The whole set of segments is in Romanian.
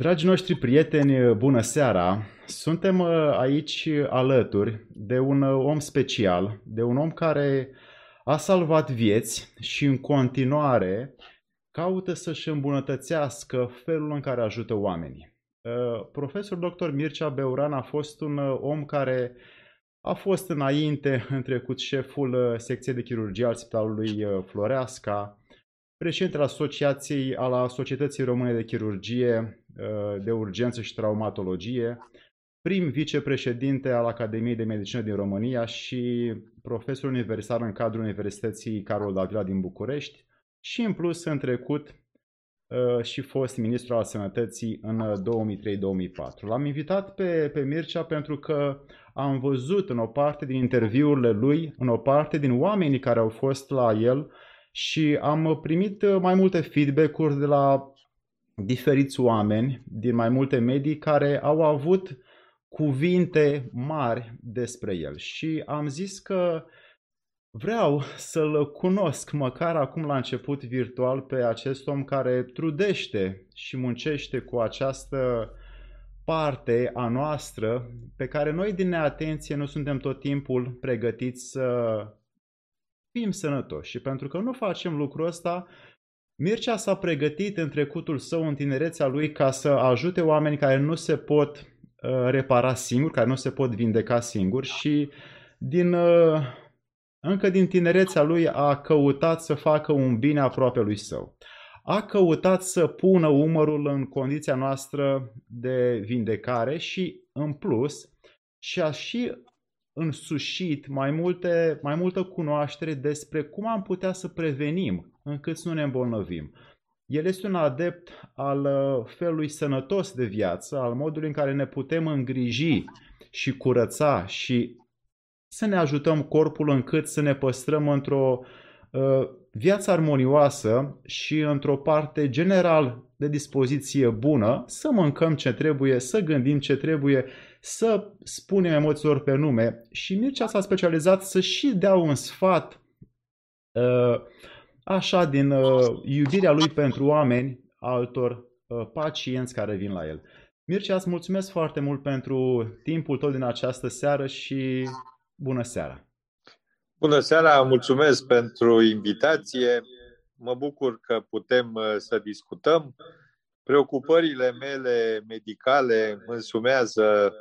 Dragii noștri prieteni, bună seara! Suntem aici alături de un om special, de un om care a salvat vieți și în continuare caută să-și îmbunătățească felul în care ajută oamenii. Profesor dr. Mircea Beuran a fost un om care a fost înainte, în trecut, șeful secției de chirurgie al Spitalului Floreasca, președintele Asociației a Societății Române de Chirurgie, de Urgență și Traumatologie, prim vicepreședinte al Academiei de Medicină din România și profesor universitar în cadrul Universității Carol Davila din București și, în plus, în trecut, și fost ministru al Sănătății în 2003-2004. L-am invitat pe Mircea pentru că am văzut în o parte din interviurile lui, în o parte din oamenii care au fost la el, și am primit mai multe feedback-uri de la diferiți oameni din mai multe medii care au avut cuvinte mari despre el. Și am zis că vreau să-l cunosc măcar acum la început virtual pe acest om care trudește și muncește cu această parte a noastră pe care noi din neatenție nu suntem tot timpul pregătiți să fim sănătoși. Și pentru că nu facem lucrul ăsta, Mircea s-a pregătit în trecutul său, în tinerețea lui, ca să ajute oameni care nu se pot repara singuri, care nu se pot vindeca singuri, și încă din tinerețea lui a căutat să facă un bine aproape lui său. A căutat să pună umărul în condiția noastră de vindecare și, în plus, și-a și însușit mai multă cunoaștere despre cum am putea să prevenim încât să nu ne îmbolnăvim. El este un adept al felului sănătos de viață, al modului în care ne putem îngriji și curăța și să ne ajutăm corpul încât să ne păstrăm într-o viață armonioasă și într-o parte general de dispoziție bună, să mâncăm ce trebuie, să gândim ce trebuie, să spunem emoțiilor pe nume. Și Mircea s-a specializat să și dea un sfat așa din iubirea lui pentru oameni, altor pacienți care vin la el. Mircea, îți mulțumesc foarte mult pentru timpul tău din această seară și bună seara! Bună seara, mulțumesc pentru invitație. Mă bucur că putem să discutăm. Preocupările mele medicale însumează,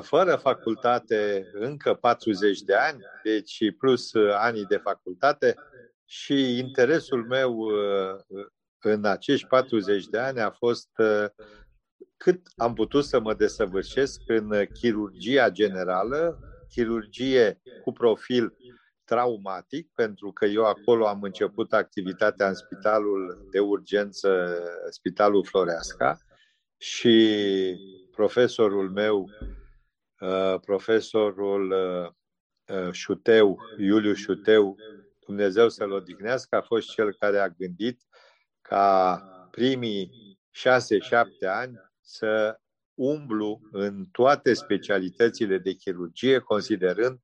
fără facultate, încă 40 de ani, deci plus anii de facultate, și interesul meu în acești 40 de ani a fost cât am putut să mă desăvârșesc în chirurgia generală, chirurgie cu profil traumatic, pentru că eu acolo am început activitatea în Spitalul de Urgență, Spitalul Floreasca, și profesorul meu, profesorul Șuteu, Iuliu Șuteu, Dumnezeu să-l odihnească, a fost cel care a gândit ca primii 6-7 ani să umblu în toate specialitățile de chirurgie, considerând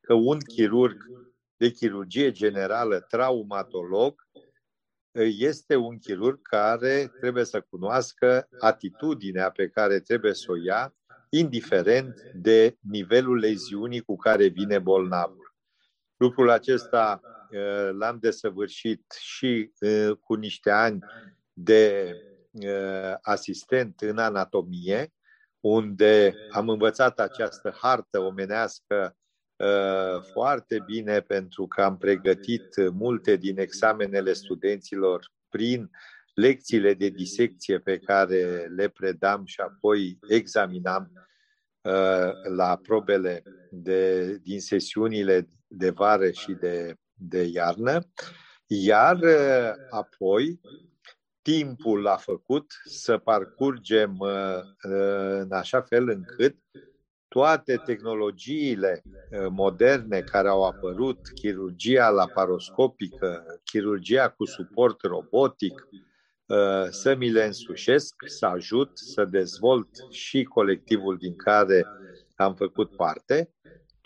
că un chirurg de chirurgie generală, traumatolog, este un chirurg care trebuie să cunoască atitudinea pe care trebuie să o ia, indiferent de nivelul leziunii cu care vine bolnavul. Lucrul acesta l-am desăvârșit și cu niște ani de asistent în anatomie, unde am învățat această hartă omenească foarte bine, pentru că am pregătit multe din examenele studenților prin lecțiile de disecție pe care le predam și apoi examinam la probele din sesiunile de vară și de iarnă. Iar apoi timpul l-a făcut să parcurgem în așa fel încât toate tehnologiile moderne care au apărut, chirurgia laparoscopică, chirurgia cu suport robotic, să mi le însușesc, să ajut, să dezvolt și colectivul din care am făcut parte,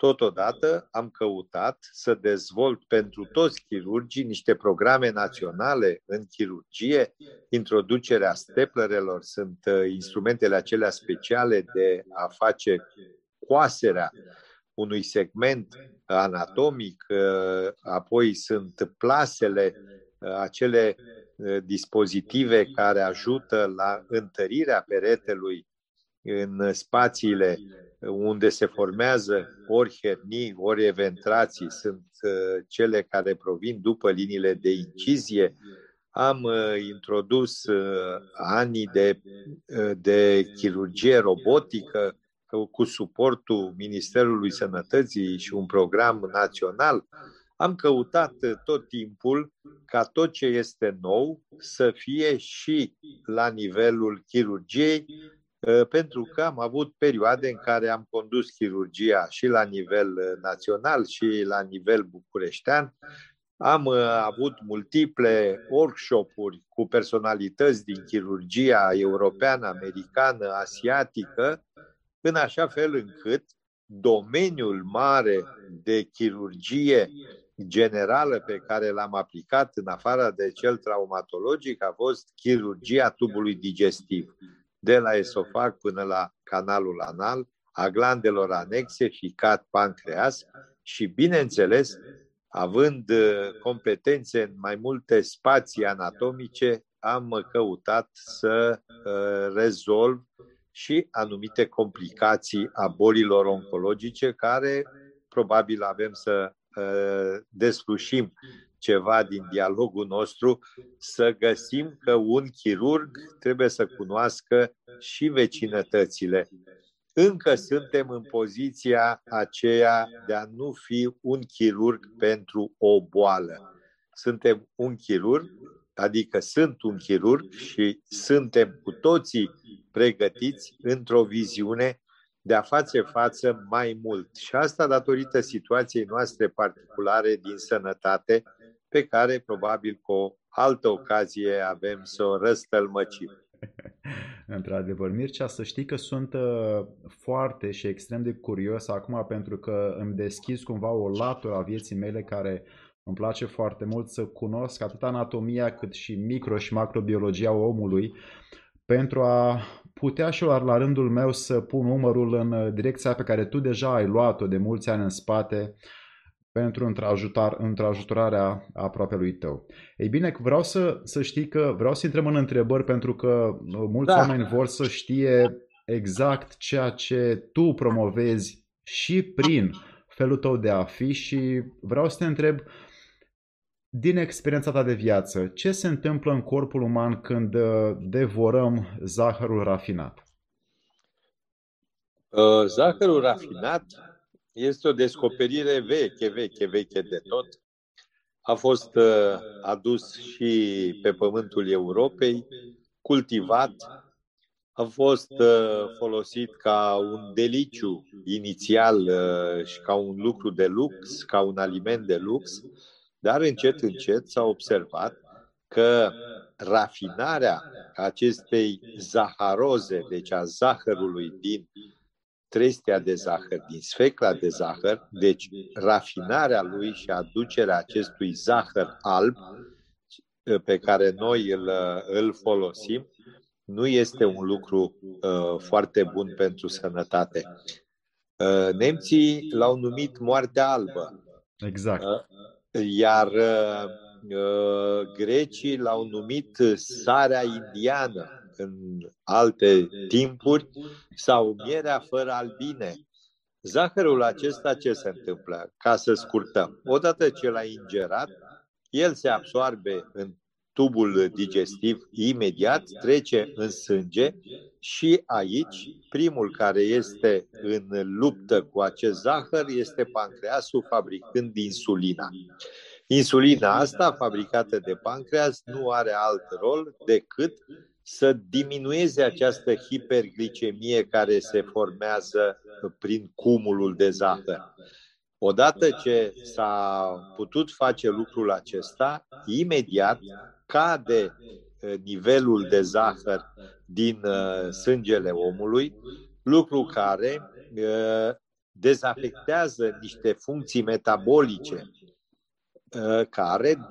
Totodată am căutat să dezvolt pentru toți chirurgii niște programe naționale în chirurgie. Introducerea steplerelor sunt instrumentele acelea speciale de a face coaserea unui segment anatomic, apoi sunt plasele, acele dispozitive care ajută la întărirea peretelui în spațiile unde se formează ori hernii, ori eventrații, sunt cele care provin după liniile de incizie. Am introdus anii de chirurgie robotică cu suportul Ministerului Sănătății și un program național. Am căutat tot timpul ca tot ce este nou să fie și la nivelul chirurgiei, pentru că am avut perioade în care am condus chirurgia și la nivel național și la nivel bucureștean. Am avut multiple workshop-uri cu personalități din chirurgia europeană, americană, asiatică, în așa fel încât domeniul mare de chirurgie generală pe care l-am aplicat în afara de cel traumatologic a fost chirurgia tubului digestiv, de la esofag până la canalul anal, a glandelor anexe, ficat, pancreas și, bineînțeles, având competențe în mai multe spații anatomice, am căutat să rezolv și anumite complicații a bolilor oncologice, care probabil avem să deslușim ceva din dialogul nostru, să găsim că un chirurg trebuie să cunoască și vecinătățile. Încă suntem în poziția aceea de a nu fi un chirurg pentru o boală. Suntem un chirurg, adică sunt un chirurg și suntem cu toții pregătiți într-o viziune de a face față mai mult. Și asta datorită situației noastre particulare din sănătate, pe care probabil cu o altă ocazie avem să o răstălmăcim. Într-adevăr, Mircea, să știi că sunt foarte și extrem de curios acum, pentru că îmi deschis cumva o latură a vieții mele care îmi place foarte mult, să cunosc atât anatomia cât și micro și macrobiologia omului, pentru a putea și eu la rândul meu să pun umărul în direcția pe care tu deja ai luat-o de mulți ani în spate, pentru întreajutorarea aproapelui tău. Ei bine, vreau să știi că vreau să intrăm în întrebări, pentru că mulți oameni vor să știe exact ceea ce tu promovezi și prin felul tău de a fi, și vreau să te întreb, din experiența ta de viață, ce se întâmplă în corpul uman când devorăm zahărul rafinat? Zahărul rafinat este o descoperire veche de tot. A fost adus și pe pământul Europei, cultivat, a fost folosit ca un deliciu inițial și ca un lucru de lux, ca un aliment de lux, dar încet, încet s-a observat că rafinarea acestei zaharoze, deci a zahărului din trestia de zahăr, din sfecla de zahăr, deci rafinarea lui și aducerea acestui zahăr alb pe care noi îl folosim, nu este un lucru foarte bun pentru sănătate. Nemții l-au numit moartea albă. Exact. Iar grecii l-au numit sarea indiană în alte timpuri, sau mierea fără albine. Zahărul acesta ce se întâmplă? Ca să scurtăm, odată ce l-ai ingerat, el se absorbe în tubul digestiv imediat, trece în sânge și aici primul care este în luptă cu acest zahăr este pancreasul, fabricând insulina. Insulina asta, fabricată de pancreas, nu are alt rol decât să diminueze această hiperglicemie care se formează prin cumulul de zahăr. Odată ce s-a putut face lucrul acesta, imediat cade nivelul de zahăr din sângele omului, lucru care dezafectează niște funcții metabolice care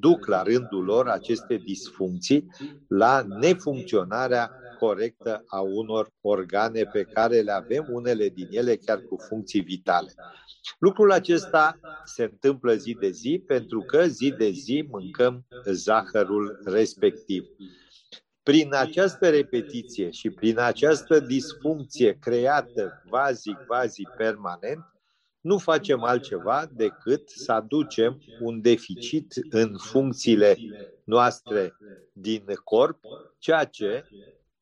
duc la rândul lor aceste disfuncții la nefuncționarea corectă a unor organe pe care le avem, unele din ele chiar cu funcții vitale. Lucrul acesta se întâmplă zi de zi pentru că zi de zi mâncăm zahărul respectiv. Prin această repetiție și prin această disfuncție creată vazi permanent, nu facem altceva decât să aducem un deficit în funcțiile noastre din corp, ceea ce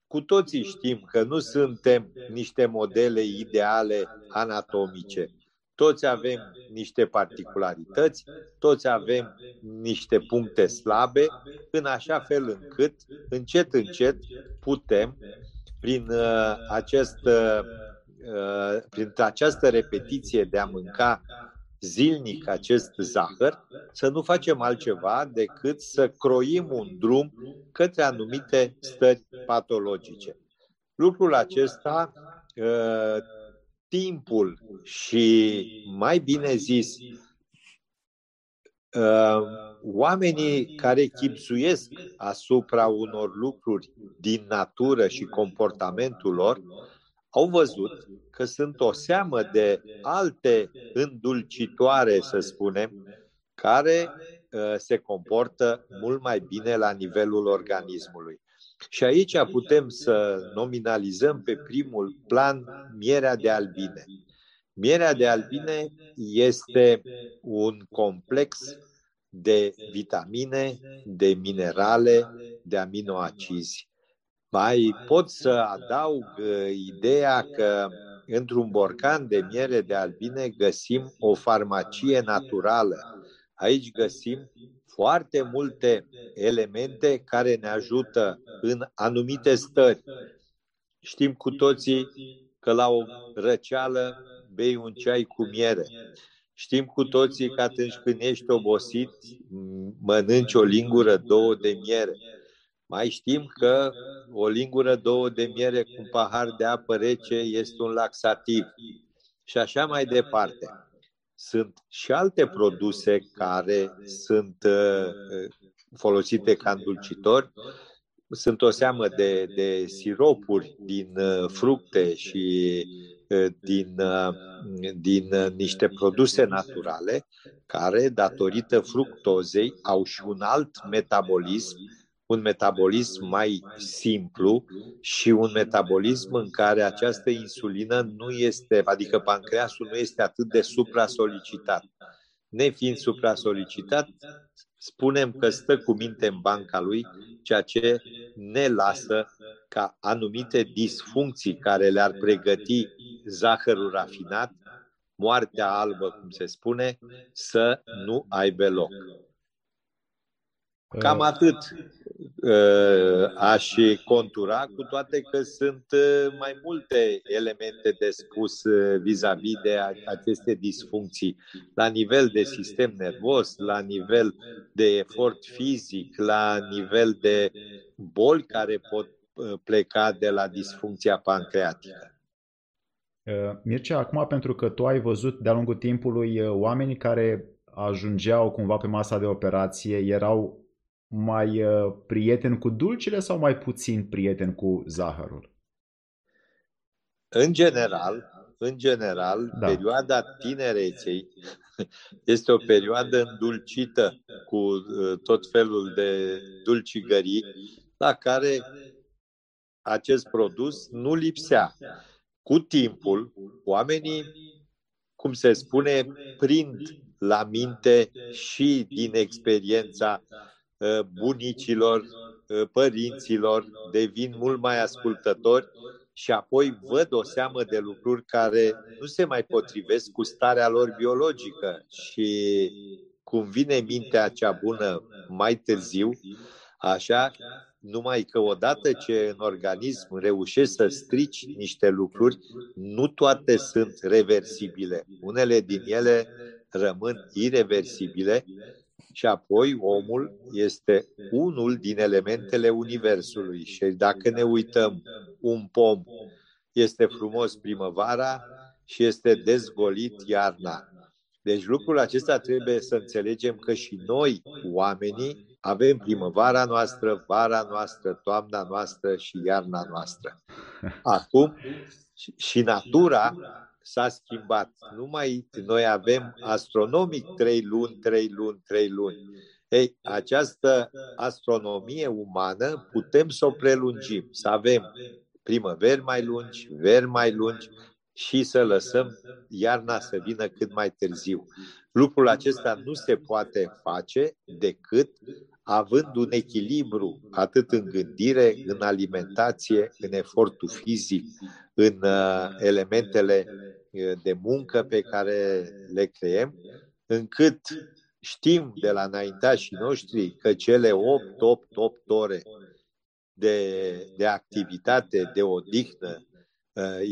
cu toții știm că nu suntem niște modele ideale anatomice. Toți avem niște particularități, toți avem niște puncte slabe, în așa fel încât, încet, încet, putem, prin această repetiție de a mânca zilnic acest zahăr, să nu facem altceva decât să croim un drum către anumite stări patologice. Lucrul acesta, timpul și, mai bine zis, oamenii care chipzuiesc asupra unor lucruri din natură și comportamentul lor, au văzut că sunt o seamă de alte îndulcitoare, să spunem, care se comportă mult mai bine la nivelul organismului. Și aici putem să nominalizăm pe primul plan mierea de albine. Mierea de albine este un complex de vitamine, de minerale, de aminoacizi. Mai pot să adaug ideea că într-un borcan de miere de albine găsim o farmacie naturală. Aici găsim foarte multe elemente care ne ajută în anumite stări. Știm cu toții că la o răceală bei un ceai cu miere. Știm cu toții că atunci când ești obosit mănânci o lingură, două de miere. Mai știm că o lingură, două de miere cu un pahar de apă rece este un laxativ și așa mai departe. Sunt și alte produse care sunt folosite ca îndulcitori. Sunt o seamă de siropuri din fructe și din niște produse naturale care, datorită fructozei, au și un alt metabolism, un metabolism mai simplu și un metabolism în care această insulină nu este, adică pancreasul nu este atât de supra-solicitat. Nefiind supra-solicitat, spunem că stă cu minte în banca lui, ceea ce ne lasă ca anumite disfuncții care le-ar pregăti zahărul rafinat, moartea albă, cum se spune, să nu aibă loc. Cam atât aș contura, cu toate că sunt mai multe elemente de spus vis-a-vis de aceste disfuncții. La nivel de sistem nervos, la nivel de efort fizic, la nivel de boli care pot pleca de la disfuncția pancreatică. Mircea, acum pentru că tu ai văzut de-a lungul timpului oamenii care ajungeau cumva pe masa de operație, erau mai prieten cu dulcile sau mai puțin prieten cu zahărul? În general, da. Perioada tinereței este o perioadă îndulcită cu tot felul de dulcigării la care acest produs nu lipsea. Cu timpul, oamenii, cum se spune, prind la minte și din experiența bunicilor, părinților, devin mult mai ascultători și apoi văd o seamă de lucruri care nu se mai potrivesc cu starea lor biologică și cum vine mintea cea bună mai târziu, așa, numai că odată ce în organism reușești să strici niște lucruri, nu toate sunt reversibile. Unele din ele rămân ireversibile și apoi omul este unul din elementele universului. Și dacă ne uităm, un pom este frumos primăvara și este dezgolit iarna. Deci lucrul acesta trebuie să înțelegem că și noi, oamenii, avem primăvara noastră, vara noastră, toamna noastră și iarna noastră. Acum și natura s-a schimbat. Numai noi avem astronomic 3 luni. Ei, această astronomie umană putem să o prelungim, să avem primăveri mai lungi, veri mai lungi și să lăsăm iarna să vină cât mai târziu. Lucrul acesta nu se poate face decât având un echilibru atât în gândire, în alimentație, în efortul fizic, în elementele de muncă pe care le creăm, încât știm de la înaintașii noștri că cele 8 ore de activitate, de odihnă,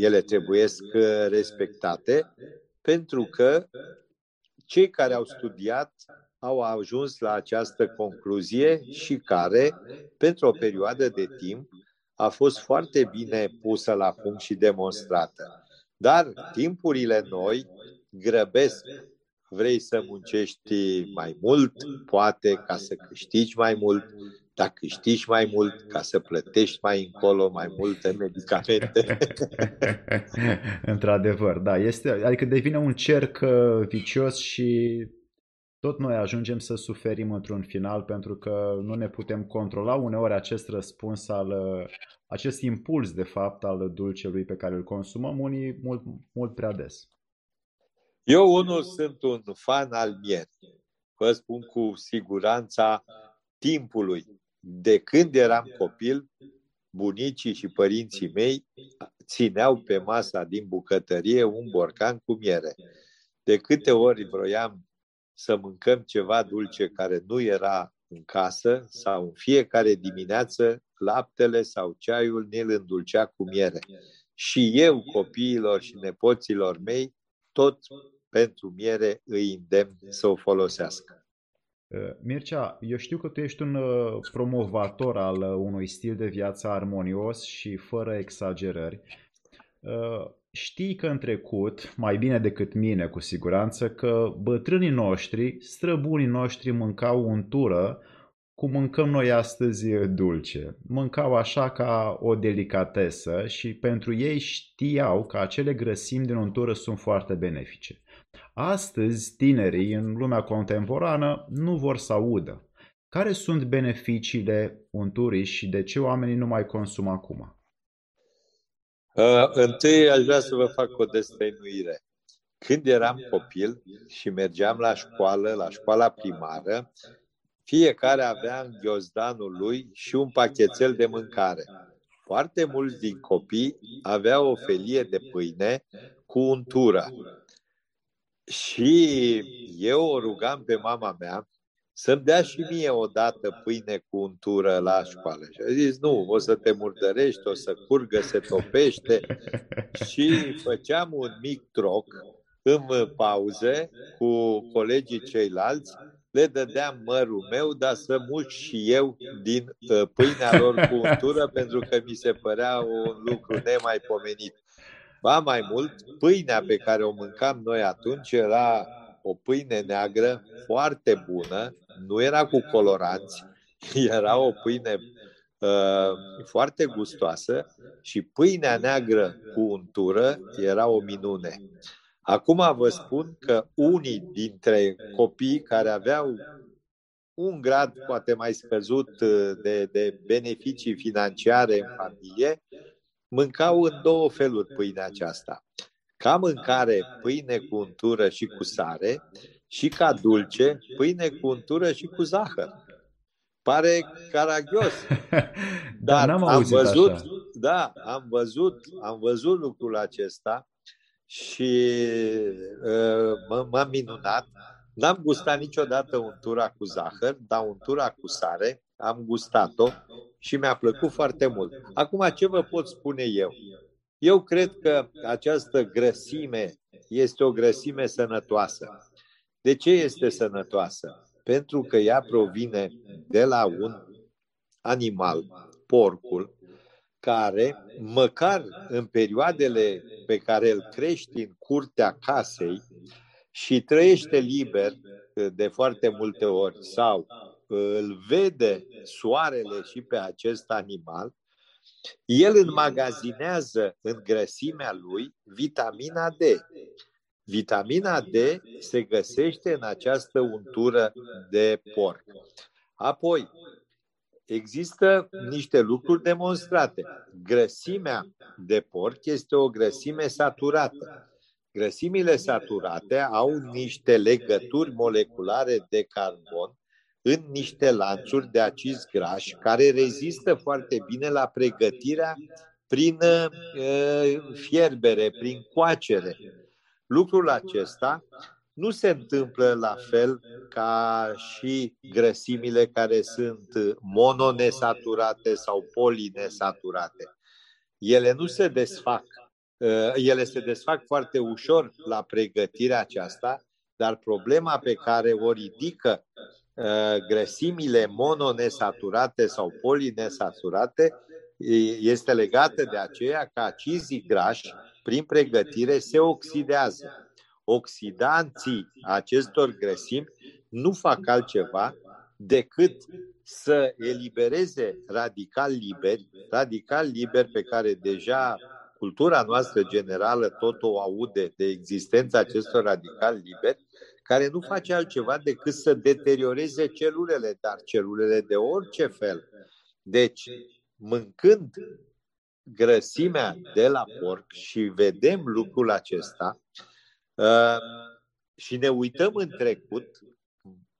ele trebuiesc respectate, pentru că cei care au studiat au ajuns la această concluzie și care, pentru o perioadă de timp, a fost foarte bine pusă la punct și demonstrată. Dar timpurile noi grăbesc. Vrei să muncești mai mult, poate, ca să câștigi mai mult, dacă câștigi mai mult, ca să plătești mai încolo mai multe medicamente. Într-adevăr, da. Adică devine un cerc vicios și tot noi ajungem să suferim într-un final pentru că nu ne putem controla uneori acest răspuns acest impuls, de fapt, al dulcelui pe care îl consumăm, unii mult prea des. Eu unul sunt un fan al mierii. Vă spun cu siguranța timpului. De când eram copil, bunicii și părinții mei țineau pe masa din bucătărie un borcan cu miere. De câte ori vroiam să mâncăm ceva dulce care nu era în casă sau în fiecare dimineață, laptele sau ceaiul ne-l îndulcea cu miere. Și eu, copiilor și nepoților mei, tot pentru miere îi îndemn să o folosească. Mircea, eu știu că tu ești un promovator al unui stil de viață armonios și fără exagerări. Știi că în trecut, mai bine decât mine cu siguranță, că bătrânii noștri, străbunii noștri mâncau untură cum mâncăm noi astăzi dulce. Mâncau așa ca o delicatesă și pentru ei știau că acele grăsimi din untură sunt foarte benefice. Astăzi, tinerii în lumea contemporană nu vor să audă. Care sunt beneficiile unturii și de ce oamenii nu mai consumă acum? Întâi aș vrea să vă fac o destăinuire. Când eram copil și mergeam la școală, la școala primară, fiecare avea în ghiozdanul lui și un pachetel de mâncare. Foarte mulți din copii aveau o felie de pâine cu untură. Și eu o rugam pe mama mea să-mi dea și mie odată pâine cu untură la școală. Și a zis, nu, o să te murdărești, o să curgă, se topește. Și făceam un mic troc în pauze cu colegii ceilalți. Le dădeam mărul meu, dar să mușc și eu din pâinea lor cu untură, pentru că mi se părea un lucru nemaipomenit. Ba mai mult, pâinea pe care o mâncam noi atunci era o pâine neagră foarte bună, nu era cu coloranți, era o pâine foarte gustoasă și pâinea neagră cu untură era o minune. Acum vă spun că unii dintre copii care aveau un grad poate mai scăzut de beneficii financiare în familie, mâncau în două feluri pâinea aceasta. Ca mâncare, pâine cu untură și cu sare, și ca dulce, pâine cu untură și cu zahăr. Pare caragios, dar am văzut lucrul acesta. Și m-am minunat. N-am gustat niciodată untura cu zahăr, dar untura cu sare am gustat-o și mi-a plăcut foarte mult. Acum ce vă pot spune eu? Eu cred că această grăsime este o grăsime sănătoasă. De ce este sănătoasă? Pentru că ea provine de la un animal, porcul, care, măcar în perioadele pe care îl crești în curtea casei și trăiește liber de foarte multe ori sau îl vede soarele și pe acest animal, el înmagazinează în grăsimea lui vitamina D. Vitamina D se găsește în această untură de porc. Apoi, există niște lucruri demonstrate. Grăsimea de porc este o grăsime saturată. Grăsimile saturate au niște legături moleculare de carbon în niște lanțuri de acizi grași care rezistă foarte bine la pregătirea prin fierbere, prin coacere. Lucrul acesta nu se întâmplă la fel ca și grăsimile care sunt mononesaturate sau polinesaturate. Ele nu se desfac. Ele se desfac foarte ușor la pregătirea aceasta, dar problema pe care o ridică grăsimile mononesaturate sau polinesaturate este legată de aceea că acizii grași prin pregătire se oxidează. Oxidanții acestor grăsimi nu fac altceva decât să elibereze radicali liberi, pe care deja cultura noastră generală tot o aude de existența acestor radicali liberi, care nu face altceva decât să deterioreze celulele, dar celulele de orice fel. Deci, mâncând grăsimea de la porc și vedem lucrul acesta și ne uităm în trecut,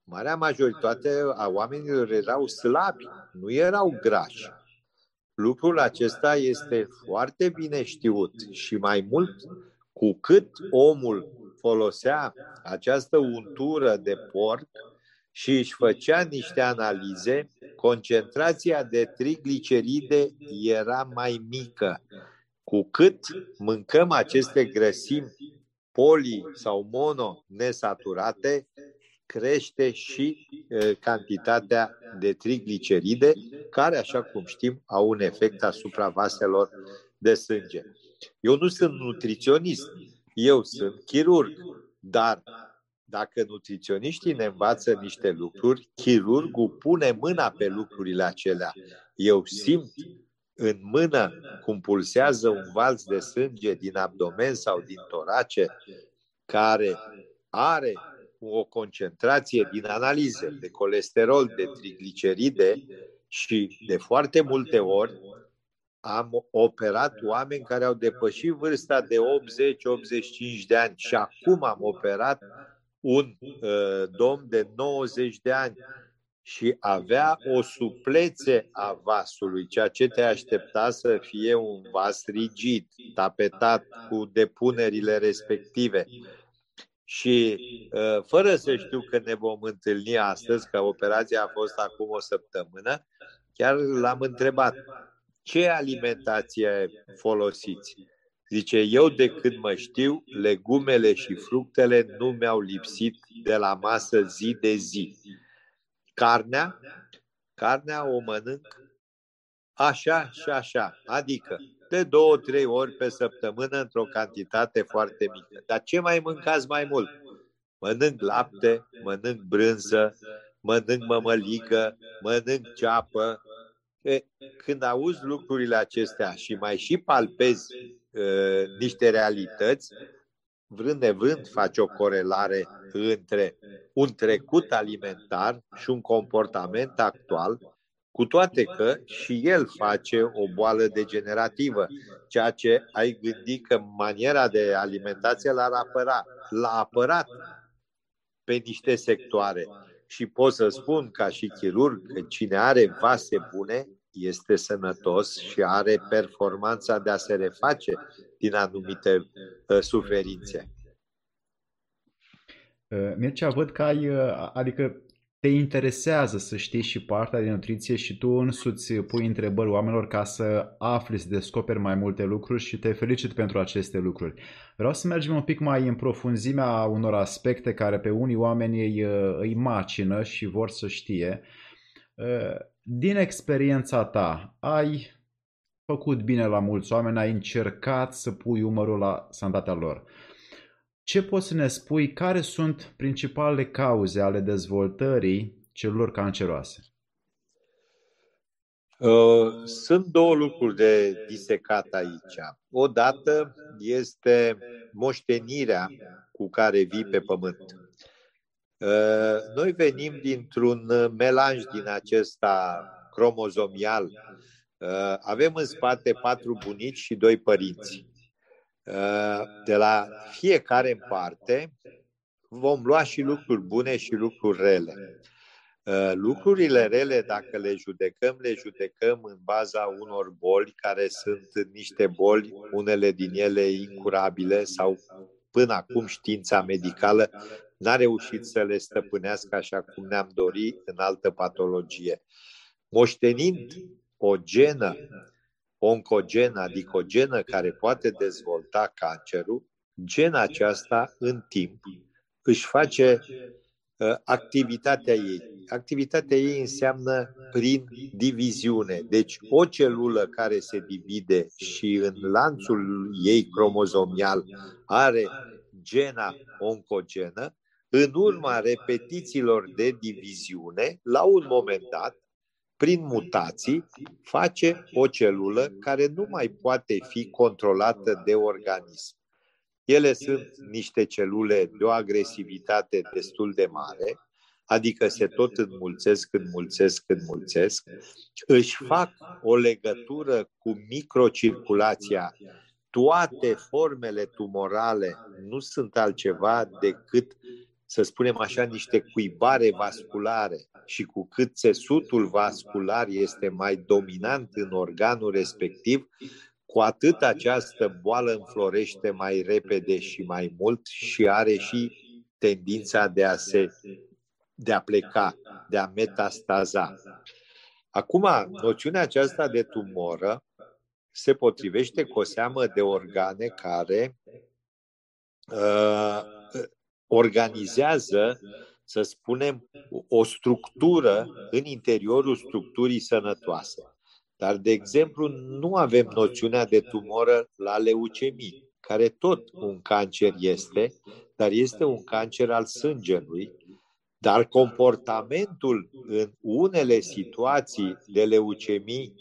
marea majoritate a oamenilor erau slabi, nu erau grași. Lucrul acesta este foarte bine știut și mai mult, cu cât omul folosea această untură de porc și își făcea niște analize, concentrația de trigliceride era mai mică. Cu cât mâncăm aceste grăsimi poli sau mono nesaturate, crește și cantitatea de trigliceride, care, așa cum știm, au un efect asupra vaselor de sânge. Eu nu sunt nutriționist, eu sunt chirurg, dar dacă nutriționiștii ne învață niște lucruri, chirurgul pune mâna pe lucrurile acelea. Eu simt în mână cum pulsează un valț de sânge din abdomen sau din torace, care are o concentrație din analize de colesterol, de trigliceride și de foarte multe ori am operat oameni care au depășit vârsta de 80-85 de ani și acum am operat un domn de 90 de ani și avea o suplețe a vasului, ceea ce te aștepta să fie un vas rigid, tapetat cu depunerile respective. Și fără să știu că ne vom întâlni astăzi, că operația a fost acum o săptămână, chiar l-am întrebat: ce alimentație folosiți? Zice, eu de când mă știu, legumele și fructele nu mi-au lipsit de la masă zi de zi. Carnea o mănânc așa și așa, adică de 2-3 ori pe săptămână într-o cantitate foarte mică. Dar ce mai mâncați mai mult? Mănânc lapte, mănânc brânză, mănânc mămăligă, mănânc ceapă. Când auzi lucrurile acestea și mai și palpezi niște realități, vrând nevrând faci o corelare între un trecut alimentar și un comportament actual, cu toate că și el face o boală degenerativă, ceea ce ai gândit că maniera de alimentație l-a apărat pe niște sectoare. Și pot să spun ca și chirurg că cine are vase bune este sănătos și are performanța de a se reface din anumite suferințe. Mircea, văd că te interesează să știi și partea de nutriție și tu însuți pui întrebări oamenilor ca să afli, să descoperi mai multe lucruri și te felicit pentru aceste lucruri. Vreau să mergem un pic mai în profunzimea unor aspecte care pe unii oameni îi macină și vor să știe. Din experiența ta, ai făcut bine la mulți oameni, ai încercat să pui umărul la sănătatea lor. Ce poți să ne spui, care sunt principalele cauze ale dezvoltării celulor canceroase? Sunt două lucruri de disecat aici. Odată este moștenirea cu care vii pe pământ. Noi venim dintr-un melanj din acesta cromozomial. Avem în spate 4 bunici și 2 părinți. De la fiecare în parte vom lua și lucruri bune și lucruri rele. Lucrurile rele, dacă le judecăm, le judecăm în baza unor boli care sunt niște boli, unele din ele incurabile sau până acum știința medicală n-a reușit să le stăpânească așa cum ne-am dorit în altă patologie. Moștenind o genă, oncogenă, adică o genă care poate dezvolta cancerul, gena aceasta în timp își face activitatea ei. Activitatea ei înseamnă prin diviziune. Deci o celulă care se divide și în lanțul ei cromozomial are gena oncogenă, în urma repetițiilor de diviziune, la un moment dat, prin mutații, face o celulă care nu mai poate fi controlată de organism. Ele sunt niște celule de o agresivitate destul de mare, adică se tot înmulțesc, își fac o legătură cu microcirculația. Toate formele tumorale nu sunt altceva decât, să spunem așa, niște cuibare vasculare și cu cât țesutul vascular este mai dominant în organul respectiv, cu atât această boală înflorește mai repede și mai mult și are și tendința de a pleca, de a metastaza. Acum, noțiunea aceasta de tumoră se potrivește cu o seamă de organe care organizează, să spunem, o structură în interiorul structurii sănătoase. Dar, de exemplu, nu avem noțiunea de tumoră la leucemii, care tot un cancer este, dar este un cancer al sângelui, dar comportamentul în unele situații de leucemii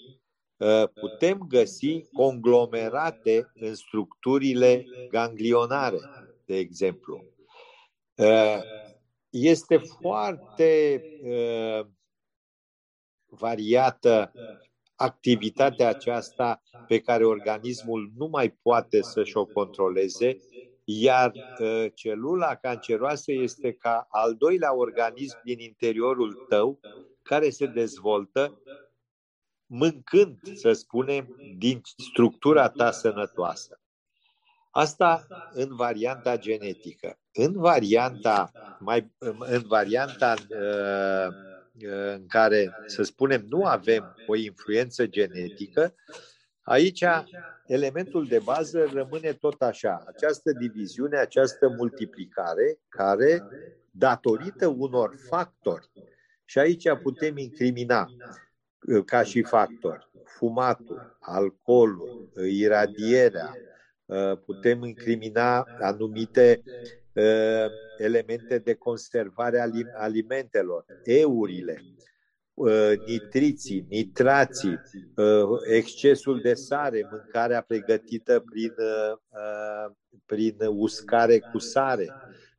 putem găsi conglomerate în structurile ganglionare, de exemplu. Este foarte variată activitatea aceasta pe care organismul nu mai poate să-și o controleze, iar celula canceroasă este ca al doilea organism din interiorul tău care se dezvoltă mâncând, să spunem, din structura ta sănătoasă. Asta în varianta genetică. În varianta în care, să spunem, nu avem o influență genetică, aici elementul de bază rămâne tot așa. Această diviziune, această multiplicare care, datorită unor factori, și aici putem incrimina ca și factori fumatul, alcoolul, iradierea, putem incrimina anumite elemente de conservare a alimentelor, eurile, nitriții, nitrații, excesul de sare, mâncarea pregătită prin uscare cu sare,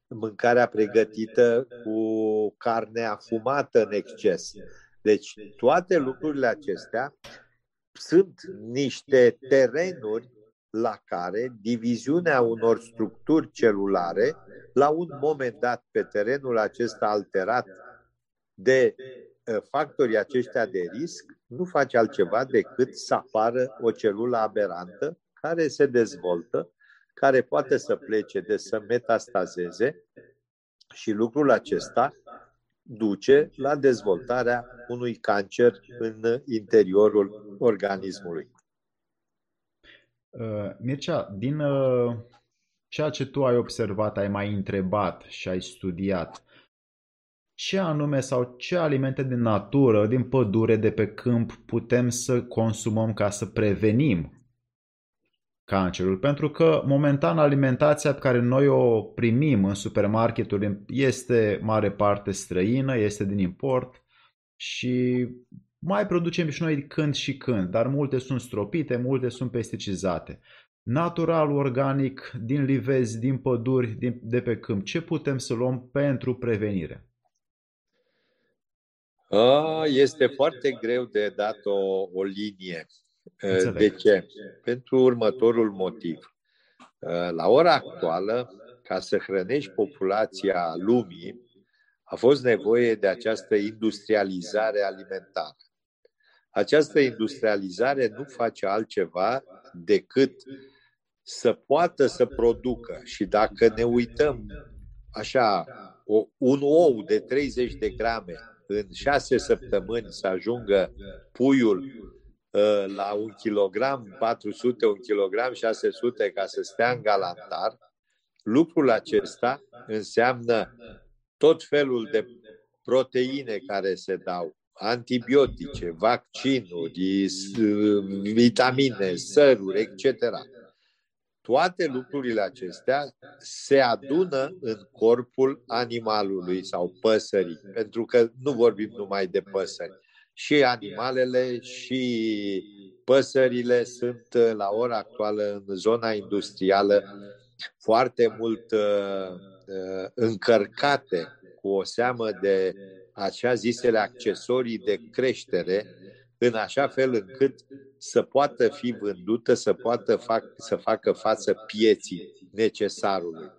mâncarea pregătită cu carne afumată în exces. Deci toate lucrurile acestea sunt niște terenuri la care diviziunea unor structuri celulare, la un moment dat pe terenul acesta alterat de factorii aceștia de risc, nu face altceva decât să apară o celulă aberantă care se dezvoltă, care poate să plece, de să metastazeze, și lucrul acesta duce la dezvoltarea unui cancer în interiorul organismului. Mircea, din ceea ce tu ai observat, ai mai întrebat și ai studiat, ce anume sau ce alimente din natură, din pădure, de pe câmp putem să consumăm ca să prevenim cancerul. Pentru că momentan alimentația pe care noi o primim în supermarketuri este mare parte străină, este din import și mai producem și noi când și când, dar multe sunt stropite, multe sunt pesticizate. Natural, organic, din livezi, din păduri, de pe câmp, ce putem să luăm pentru prevenire? Este foarte greu de dat o linie. Înțeleg. De ce? Pentru următorul motiv. La ora actuală, ca să hrănești populația lumii, a fost nevoie de această industrializare alimentară. Această industrializare nu face altceva decât să poată să producă. Și dacă ne uităm așa, un ou de 30 de grame, în 6 săptămâni să ajungă puiul la 1 kilogram, 400, 1 kilogram, 600, ca să stea în galantar, lucrul acesta înseamnă tot felul de proteine care se dau, antibiotice, vaccinuri, vitamine, săruri, etc. Toate lucrurile acestea se adună în corpul animalului sau păsării, pentru că nu vorbim numai de păsări. Și animalele și păsările sunt la ora actuală în zona industrială foarte mult încărcate cu o seamă de așa zisele accesorii de creștere, în așa fel încât să poată fi vândută, să facă față pieții necesarului.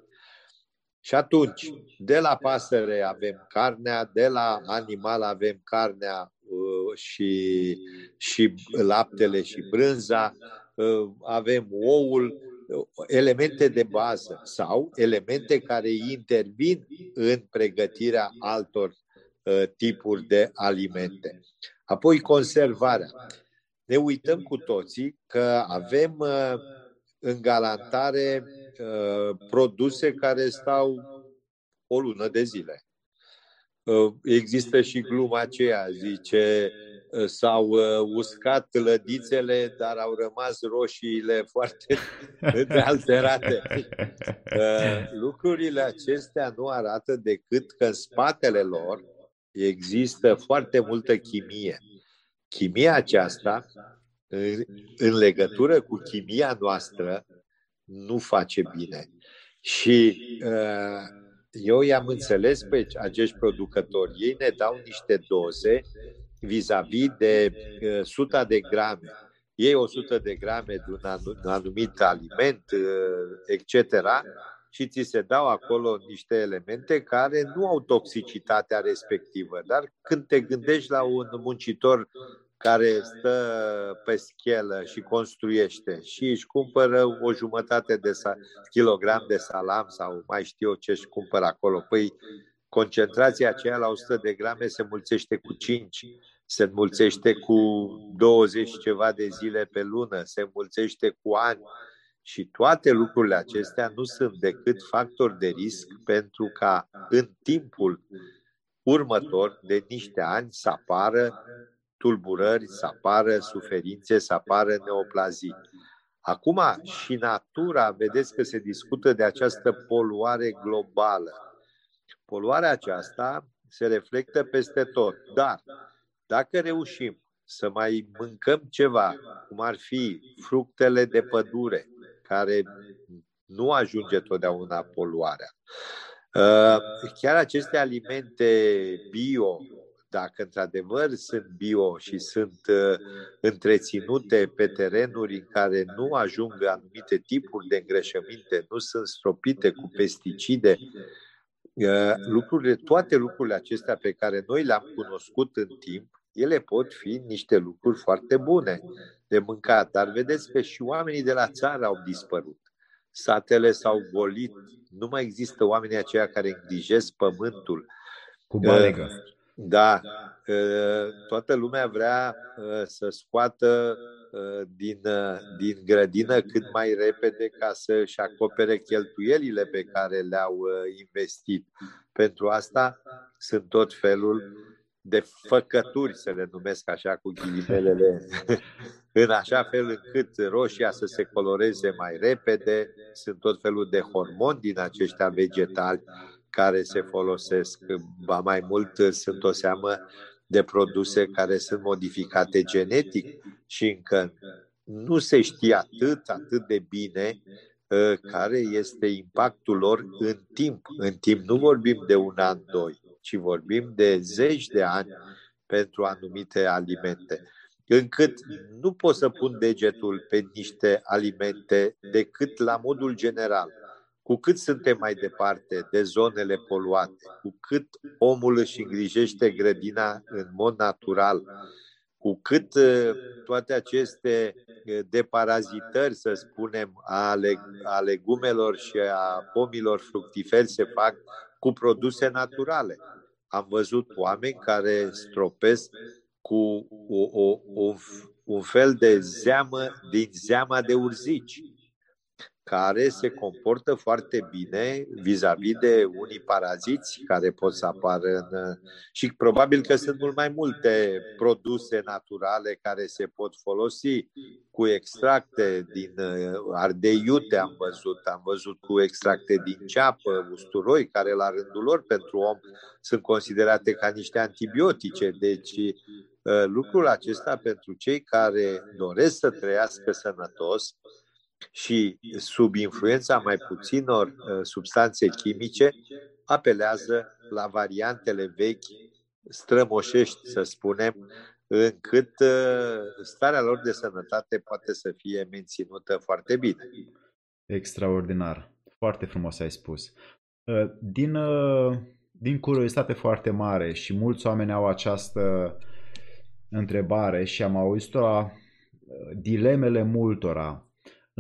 Și atunci, de la pasăre avem carnea, de la animal avem carnea și laptele și brânza, avem oul, elemente de bază sau elemente care intervin în pregătirea altor tipuri de alimente. Apoi conservarea. Ne uităm cu toții că avem în galantare produse care stau o lună de zile. Există și gluma aceea, zice, s-au uscat lădițele, dar au rămas roșiile foarte alterate. Lucrurile acestea nu arată decât că în spatele lor există foarte multă chimie. Chimia aceasta, în legătură cu chimia noastră, nu face bine. Și eu i-am înțeles pe acești producători. Ei ne dau niște doze vis-a-vis de 100 de grame. Ei 100 de grame de un anumit aliment, etc. Și ți se dau acolo niște elemente care nu au toxicitatea respectivă. Dar când te gândești la un muncitor care stă pe schelă și construiește și își cumpără o jumătate de kilogram de salam sau mai știu eu ce își cumpără acolo, păi concentrația aceea la 100 de grame se mulțește cu 5, se mulțește cu 20 ceva de zile pe lună, se mulțește cu ani. Și toate lucrurile acestea nu sunt decât factori de risc pentru ca în timpul următor de niște ani să apară tulburări, să apară suferințe, să apară neoplazii. Acum și natura, vedeți că se discută de această poluare globală. Poluarea aceasta se reflectă peste tot, dar dacă reușim să mai mâncăm ceva, cum ar fi fructele de pădure, care nu ajunge totdeauna poluarea. Chiar aceste alimente bio, dacă într-adevăr sunt bio și sunt întreținute pe terenuri în care nu ajung anumite tipuri de îngrășăminte, nu sunt stropite cu pesticide, toate lucrurile acestea pe care noi le-am cunoscut în timp, ele pot fi niște lucruri foarte bune de mâncat, dar vedeți că și oamenii de la țară au dispărut. Satele s-au golit, nu mai există oamenii aceia care îngrijesc pământul. Cum adică? Da, toată lumea vrea să scoată din grădină cât mai repede ca să-și acopere cheltuielile pe care le-au investit. Pentru asta sunt tot felul de făcături, să le numesc așa cu ghilimelele, în așa fel încât roșia să se coloreze mai repede. Sunt tot felul de hormoni din aceștia vegetali care se folosesc. Ba mai mult, sunt o seamă de produse care sunt modificate genetic și încă nu se știe atât de bine care este impactul lor în timp. În timp nu vorbim de un an, doi, ci vorbim de zeci de ani pentru anumite alimente. Încât nu pot să pun degetul pe niște alimente decât la modul general. Cu cât suntem mai departe de zonele poluate, cu cât omul își îngrijește grădina în mod natural, cu cât toate aceste deparazitări, să spunem, a legumelor și a pomilor fructiferi se fac cu produse naturale. Am văzut oameni care stropesc cu un fel de zeamă din zeama de urzici, care se comportă foarte bine vis-a-vis de unii paraziți care pot să apară și probabil că sunt mult mai multe produse naturale care se pot folosi cu extracte din ardei iute, am văzut cu extracte din ceapă, usturoi, care la rândul lor pentru om sunt considerate ca niște antibiotice. Deci lucrul acesta, pentru cei care doresc să trăiască sănătos și sub influența mai puținor substanțe chimice, apelează la variantele vechi, strămoșești, să spunem, încât starea lor de sănătate poate să fie menținută foarte bine. Extraordinar! Foarte frumos ai spus! Din curiozitate foarte mare, și mulți oameni au această întrebare și am auzit-o la dilemele multora.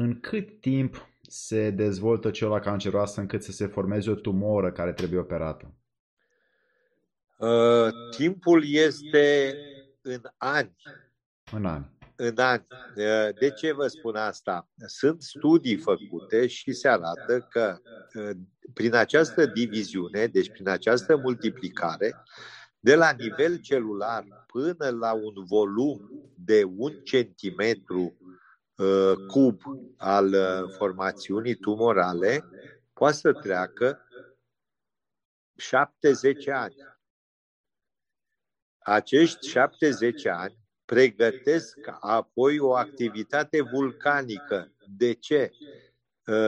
În cât timp se dezvoltă célula canceroasă încât să se formeze o tumoră care trebuie operată? Timpul este în ani. În ani. De ce vă spun asta? Sunt studii făcute și se arată că prin această diviziune, deci prin această multiplicare, de la nivel celular până la un volum de 1 centimetru cub al formațiunii tumorale, poate să treacă 7-10 ani. Acești 7-10 ani pregătesc apoi o activitate vulcanică. De ce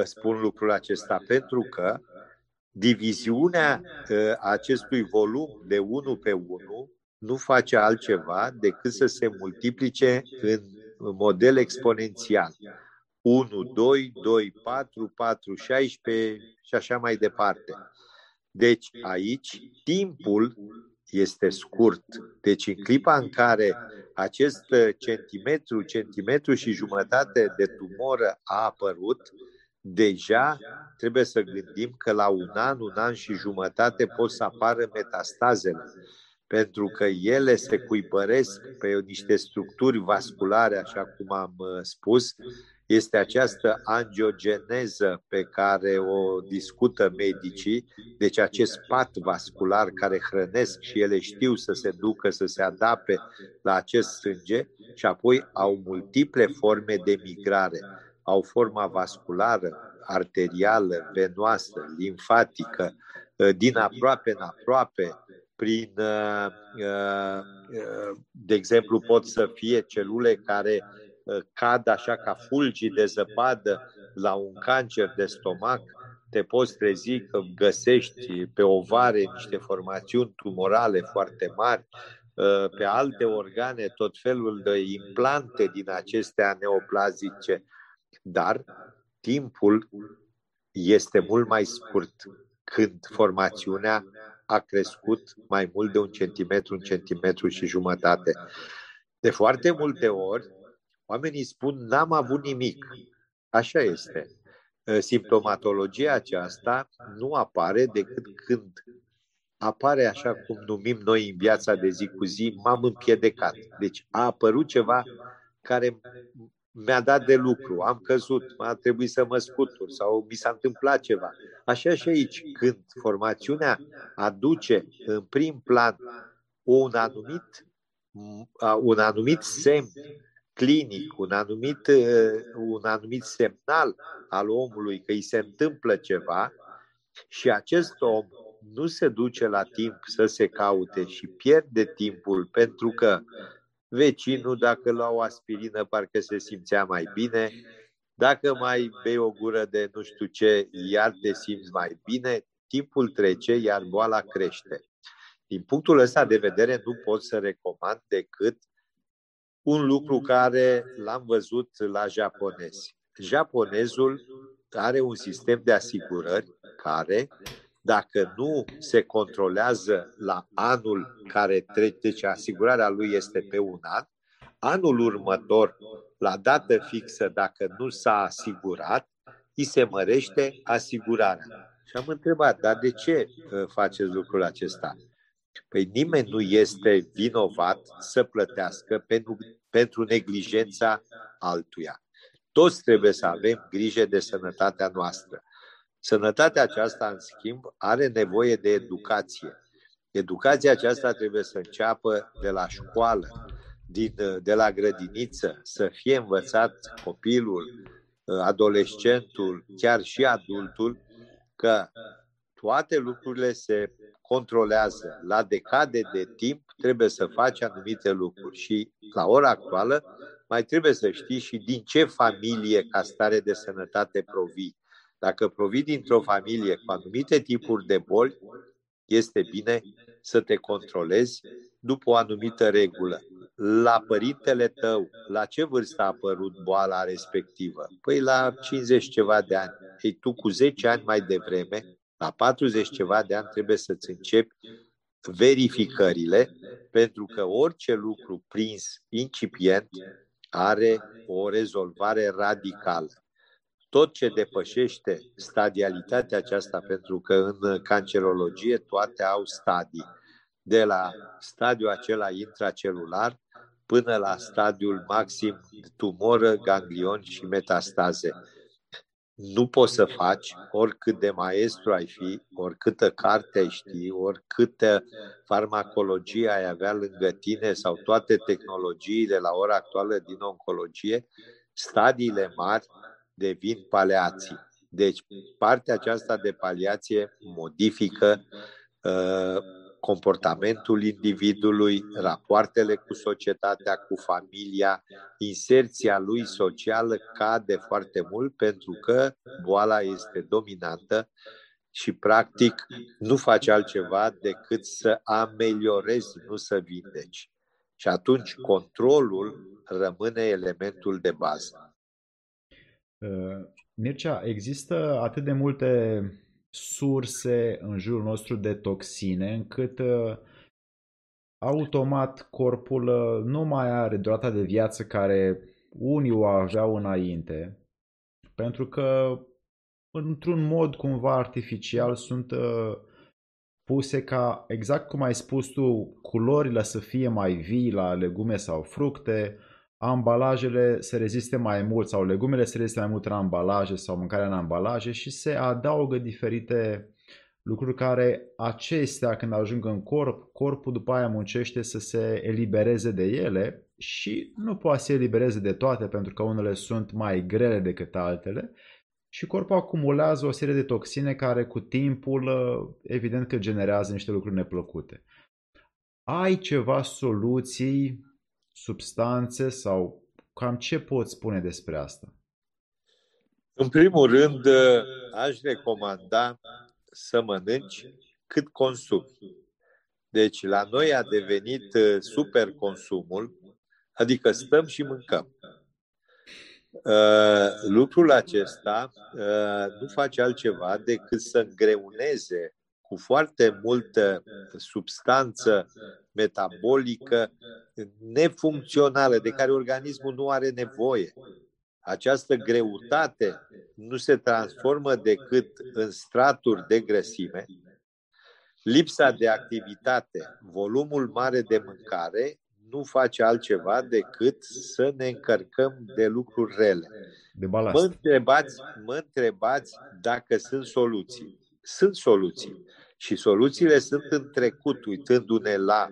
spun lucrul acesta? Pentru că diviziunea acestui volum de 1 pe 1 nu face altceva decât să se multiplice în model exponențial. 1, 2, 2, 4, 4, 16 și așa mai departe. Deci aici timpul este scurt. Deci în clipa în care acest centimetru, centimetru și jumătate de tumoră a apărut, deja trebuie să gândim că la 1 an, 1 an și jumătate pot să apară metastazele. Pentru că ele se cuibăresc pe niște structuri vasculare, așa cum am spus. Este această angiogeneză pe care o discută medicii, deci acest pat vascular care hrănesc și ele știu să se ducă, să se adapte la acest sânge și apoi au multiple forme de migrare. Au forma vasculară, arterială, venoasă, limfatică, din aproape în aproape, prin, de exemplu, pot să fie celule care cad așa ca fulgii de zăpadă la un cancer de stomac. Te poți trezi că găsești pe ovare niște formațiuni tumorale foarte mari, pe alte organe tot felul de implante din acestea neoplazice. Dar timpul este mult mai scurt când formațiunea a crescut mai mult de 1 centimetru, 1 centimetru și jumătate. De foarte multe ori, oamenii spun, n-am avut nimic. Așa este. Simptomatologia aceasta nu apare decât când apare așa cum numim noi în viața de zi cu zi, m-am împiedecat. Deci a apărut ceva care mi-a dat de lucru, am căzut, a trebuit să mă scutur sau mi s-a întâmplat ceva. Așa și aici, când formațiunea aduce în prim plan un anumit semn clinic, un anumit semnal al omului că îi se întâmplă ceva și acest om nu se duce la timp să se caute și pierde timpul pentru că vecinul, dacă lua o aspirină, parcă se simțea mai bine, dacă mai bei o gură de nu știu ce, iar te simți mai bine, timpul trece, iar boala crește. Din punctul ăsta de vedere, nu pot să recomand decât un lucru care l-am văzut la japonezi. Japonezul are un sistem de asigurări care, dacă nu se controlează la anul care trece, deci asigurarea lui este pe un an, anul următor, la dată fixă, dacă nu s-a asigurat, îi se mărește asigurarea. Și am întrebat, dar de ce faceți lucrul acesta? Păi nimeni nu este vinovat să plătească pentru neglijența altuia. Toți trebuie să avem grijă de sănătatea noastră. Sănătatea aceasta, în schimb, are nevoie de educație. Educația aceasta trebuie să înceapă de la școală, de la grădiniță, să fie învățat copilul, adolescentul, chiar și adultul, că toate lucrurile se controlează. La decade de timp trebuie să faci anumite lucruri și la ora actuală mai trebuie să știi și din ce familie ca stare de sănătate provii. Dacă provii dintr-o familie cu anumite tipuri de boli, este bine să te controlezi după o anumită regulă. La părintele tău, la ce vârstă a apărut boala respectivă? Păi la 50 ceva de ani. Ei, tu cu 10 ani mai devreme, la 40 ceva de ani trebuie să-ți începi verificările, pentru că orice lucru prins incipient are o rezolvare radicală. Tot ce depășește stadialitatea aceasta, pentru că în cancerologie toate au stadii, de la stadiul acela intracelular până la stadiul maxim tumoră, ganglion și metastaze. Nu poți să faci, oricât de maestru ai fi, oricâtă carte ai ști, oricâtă farmacologie ai avea lângă tine sau toate tehnologiile la ora actuală din oncologie, stadiile mari devin paliații. Deci partea aceasta de paliație modifică comportamentul individului, rapoartele cu societatea, cu familia, inserția lui socială cade foarte mult pentru că boala este dominantă și practic nu faci altceva decât să ameliorezi, nu să vindeci. Și atunci controlul rămâne elementul de bază. Mircea, există atât de multe surse în jurul nostru de toxine încât automat corpul nu mai are durata de viață care unii o aveau înainte, pentru că într-un mod cumva artificial sunt puse ca, exact cum ai spus tu, culorile să fie mai vii la legume sau fructe, ambalajele se reziste mai mult sau legumele se reziste mai mult la ambalaje sau mâncarea în ambalaje și se adaugă diferite lucruri care acestea când ajung în corp, corpul după aia muncește să se elibereze de ele și nu poate să se elibereze de toate pentru că unele sunt mai grele decât altele și corpul acumulează o serie de toxine care cu timpul evident că generează niște lucruri neplăcute. Ai ceva soluții, substanțe sau cam ce poți spune despre asta? În primul rând, aș recomanda să mănânci cât consumi. Deci la noi a devenit super consumul, adică stăm și mâncăm. Lucrul acesta nu face altceva decât să îngreuneze cu foarte multă substanță metabolică nefuncțională, de care organismul nu are nevoie. Această greutate nu se transformă decât în straturi de grăsime Lipsa de activitate, volumul mare de mâncare nu face altceva decât să ne încărcăm de lucruri rele. De balast. Mă întrebați dacă sunt soluții. Sunt soluții. Și soluțiile sunt în trecut, uitându-ne la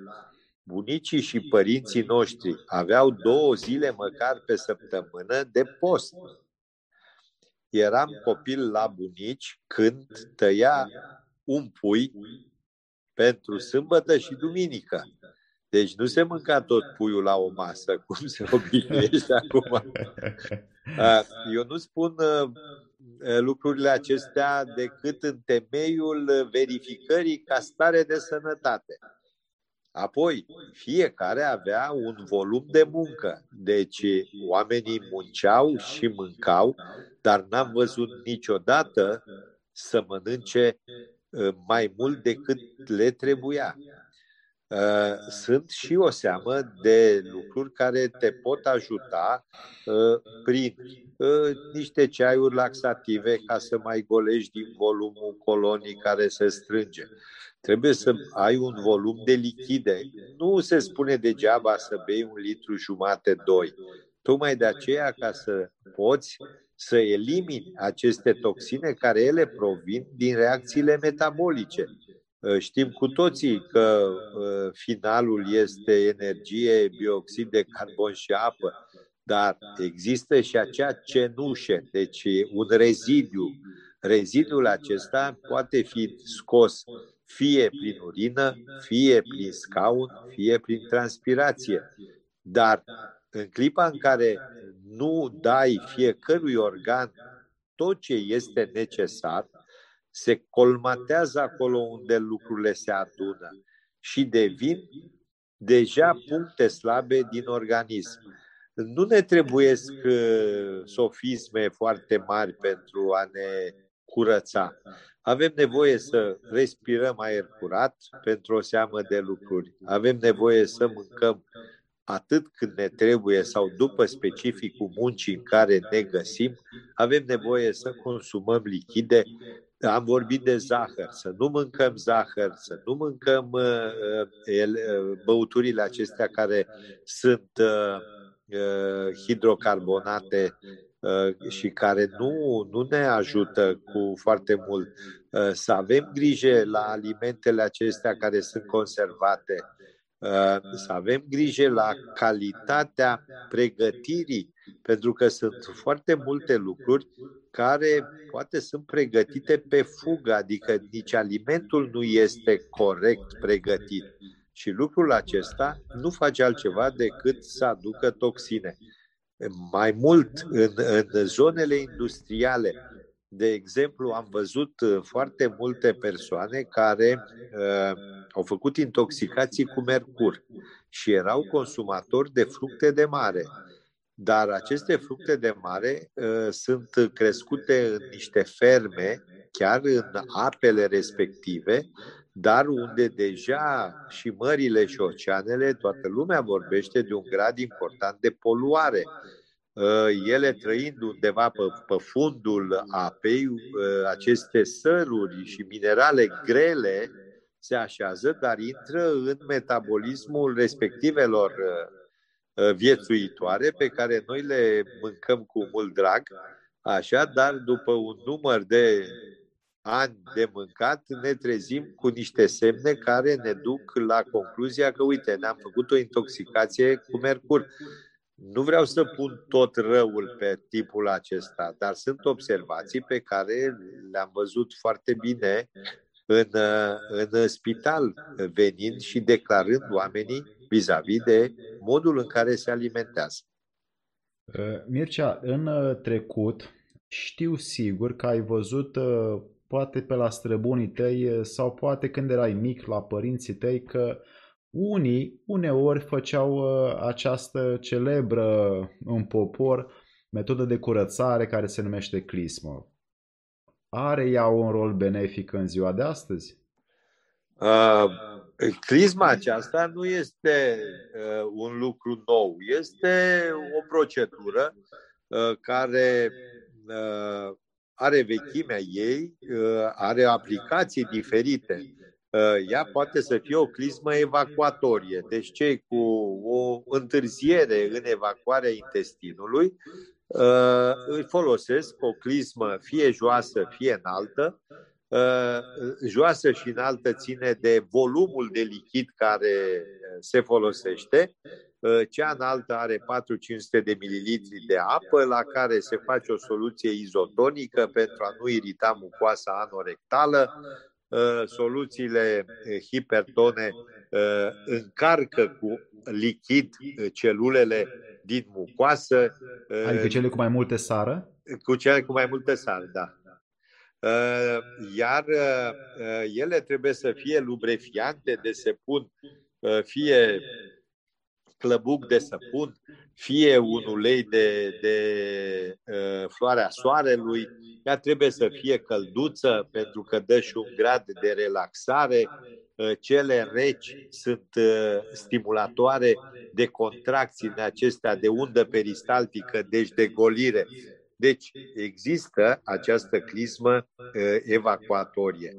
bunicii și părinții noștri. Aveau 2 zile măcar pe săptămână de post. Eram copil la bunici când tăia un pui pentru sâmbătă și duminică. Deci nu se mânca tot puiul la o masă, cum se obișnuiește acum. Eu nu spun lucrurile acestea decât în temeiul verificării ca stare de sănătate. Apoi, fiecare avea un volum de muncă. Deci oamenii munceau și mâncau, dar n-am văzut niciodată să mănânce mai mult decât le trebuia. Sunt și o seamă de lucruri care te pot ajuta prin niște ceaiuri laxative ca să mai golești din volumul colonii care se strânge. Trebuie să ai un volum de lichide. Nu se spune degeaba să bei 1,5 litri, 2 litri. Tocmai de aceea, ca să poți să elimini aceste toxine care ele provin din reacțiile metabolice. Știm cu toții că finalul este energie, bioxid de carbon și apă, dar există și acea cenușă, deci un rezidiu. Rezidiul acesta poate fi scos fie prin urină, fie prin scaun, fie prin transpirație. Dar în clipa în care nu dai fiecărui organ tot ce este necesar, se colmatează acolo unde lucrurile se adună și devin deja puncte slabe din organism. Nu ne trebuiesc sofisme foarte mari pentru a ne curăța. Avem nevoie să respirăm aer curat pentru o seamă de lucruri. Avem nevoie să mâncăm atât când ne trebuie sau după specificul muncii în care ne găsim. Avem nevoie să consumăm lichide. Am vorbit de zahăr, să nu mâncăm zahăr, să nu mâncăm băuturile acestea care sunt hidrocarbonate și care nu ne ajută cu foarte mult. Să avem grijă la alimentele acestea care sunt conservate, să avem grijă la calitatea pregătirii, pentru că sunt foarte multe lucruri care poate sunt pregătite pe fugă, adică nici alimentul nu este corect pregătit. Și lucrul acesta nu face altceva decât să aducă toxine. Mai mult în zonele industriale, de exemplu, am văzut foarte multe persoane care au făcut intoxicații cu mercur și erau consumatori de fructe de mare. Dar aceste fructe de mare sunt crescute în niște ferme, chiar în apele respective, dar unde deja și mările și oceanele, toată lumea vorbește de un grad important de poluare. Ele trăind undeva pe fundul apei, aceste săruri și minerale grele se așează, dar intră în metabolismul respectivelor viețuitoare pe care noi le mâncăm cu mult drag, așa, dar după un număr de ani de mâncat ne trezim cu niște semne care ne duc la concluzia că, uite, ne-am făcut o intoxicație cu mercur. Nu vreau să pun tot răul pe tipul acesta, dar sunt observații pe care le-am văzut foarte bine în spital, venind și declarând oamenii vis-a-vis de modul în care se alimentează. Mircea, în trecut știu sigur că ai văzut poate pe la străbunii tăi sau poate când erai mic la părinții tăi că unii uneori făceau această celebră în popor metodă de curățare care se numește clismă. Are ea un rol benefic în ziua de astăzi? Clisma aceasta nu este un lucru nou, este o procedură care are vechimea ei, are aplicații diferite. ea poate să fie o clismă evacuatorie, deci cei cu o întârziere în evacuarea intestinului îi folosesc o clismă fie joasă, fie înaltă. Joasă și înaltă ține de volumul de lichid care se folosește. Cea înaltă are 4-500 de mililitri de apă la care se face o soluție izotonică pentru a nu irita mucoasa anorectală. Soluțiile hipertone încarcă cu lichid celulele din mucoasă. Adică cele cu mai multe sară? Cu cele cu mai multe sară, da. Iar ele trebuie să fie lubrefiante, de săpun, fie clăbuc de săpun, fie un ulei de floarea soarelui. Ea trebuie să fie călduță pentru că dă și un grad de relaxare. Cele reci sunt stimulatoare de contracțiile acestea de undă peristaltică, deci de golire. Deci există această clismă evacuatorie.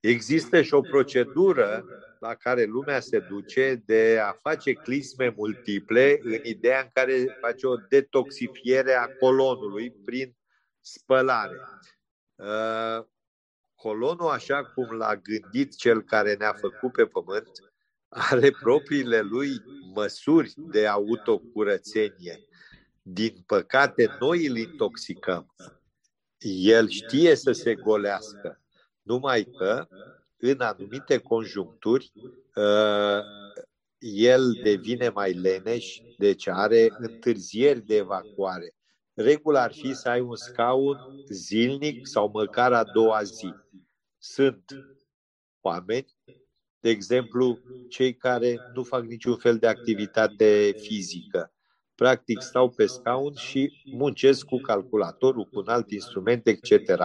Există și o procedură la care lumea se duce de a face clisme multiple în ideea în care face o detoxifiere a colonului prin spălare. Colonul, așa cum l-a gândit cel care ne-a făcut pe pământ, are propriile lui măsuri de autocurățenie. Din păcate, noi îl intoxicăm. El știe să se golească, numai că în anumite conjuncturi el devine mai leneș, deci are întârzieri de evacuare. Regula ar fi să ai un scaun zilnic sau măcar a doua zi. Sunt oameni, de exemplu, cei care nu fac niciun fel de activitate fizică. Practic stau pe scaun și muncesc cu calculatorul, cu un alt instrument, etc.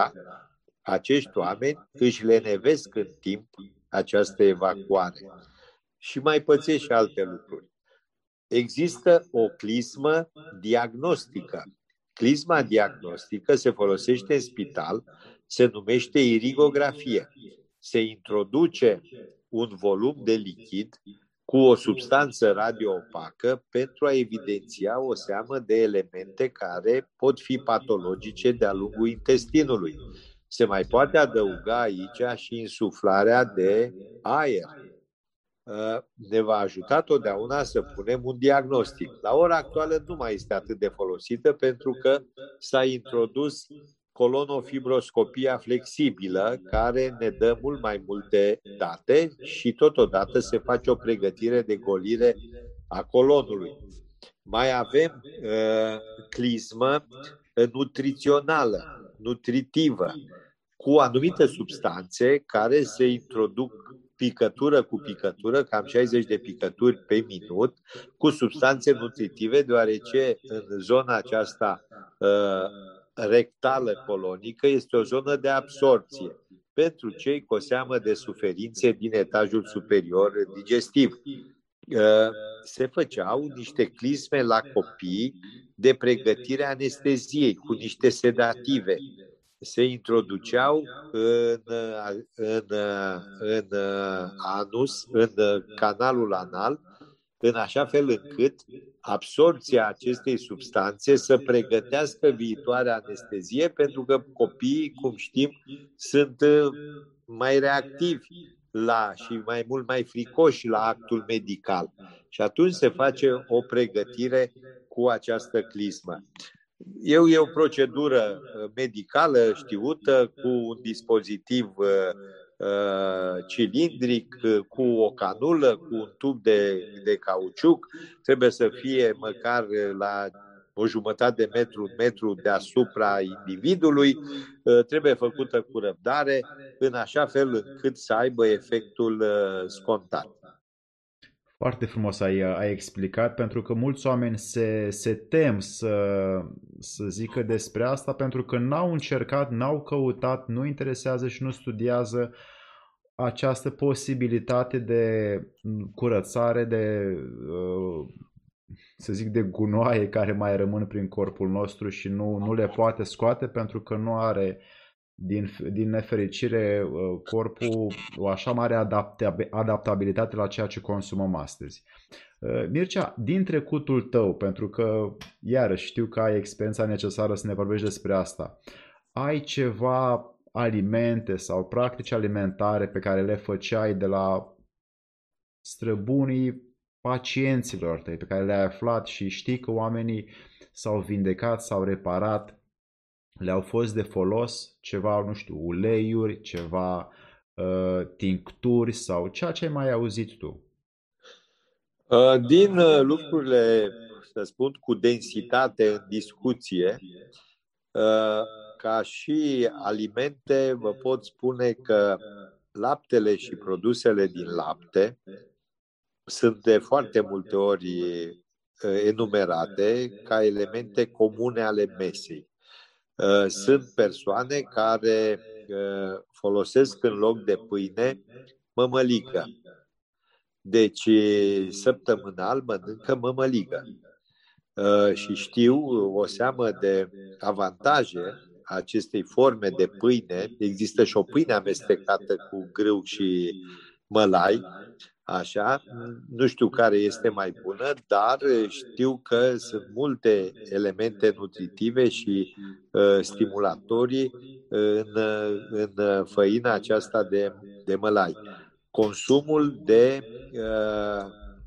Acești oameni își lenevesc în timp această evacuare și mai pățesc și alte lucruri. Există o clismă diagnostică. Clisma diagnostică se folosește în spital, se numește irigografie. Se introduce un volum de lichid cu o substanță radioopacă pentru a evidenția o seamă de elemente care pot fi patologice de-a lungul intestinului. Se mai poate adăuga aici și insuflarea de aer. Ne va ajuta totdeauna să punem un diagnostic. La ora actuală nu mai este atât de folosită pentru că s-a introdus colonofibroscopia flexibilă, care ne dă mult mai multe date și totodată se face o pregătire de golire a colonului. Mai avem clismă nutrițională, nutritivă, cu anumite substanțe care se introduc picătură cu picătură, cam 60 de picături pe minut, cu substanțe nutritive, deoarece în zona aceasta rectală colonică este o zonă de absorpție pentru cei cu o seamă de suferințe din etajul superior digestiv. Se făceau niște clisme la copii de pregătire anesteziei cu niște sedative. Se introduceau în anus, în canalul anal, în așa fel încât absorpția acestei substanțe să pregătească viitoarea anestezie, pentru că copiii, cum știm, sunt mai reactivi și mai mult mai fricoși la actul medical. Și atunci se face o pregătire cu această clismă. E o procedură medicală știută, cu un dispozitiv cilindric, cu o canulă, cu un tub de cauciuc. Trebuie să fie măcar la o jumătate de metru, un metru deasupra individului. Trebuie făcută cu răbdare, în așa fel încât să aibă efectul scontat. Foarte frumos ai explicat, pentru că mulți oameni se tem să zică despre asta, pentru că n-au încercat, n-au căutat, nu interesează și nu studiază această posibilitate de curățare, de gunoaie care mai rămân prin corpul nostru și nu le poate scoate pentru că nu are din nefericire, corpul o așa mare adaptabilitate la ceea ce consumăm astăzi. Mircea, din trecutul tău, pentru că, iarăși, știu că ai experiența necesară să ne vorbești despre asta, ai ceva alimente sau practici alimentare pe care le făceai de la străbunii pacienților tăi, pe care le-ai aflat și știi că oamenii s-au vindecat, s-au reparat, le-au fost de folos? Ceva, nu știu, uleiuri, ceva tincturi sau ceea ce ai mai auzit tu? Din lucrurile, să spun, cu densitate în discuție, ca și alimente, vă pot spune că laptele și produsele din lapte sunt de foarte multe ori enumerate ca elemente comune ale mesei. Sunt persoane care folosesc în loc de pâine mămăligă. Deci săptămânal mănâncă mămăligă. Și știu o seamă de avantaje a acestei forme de pâine. Există și o pâine amestecată cu grâu și mălai. Așa, nu știu care este mai bună, dar știu că sunt multe elemente nutritive și stimulatorii în făina aceasta de mălai. Consumul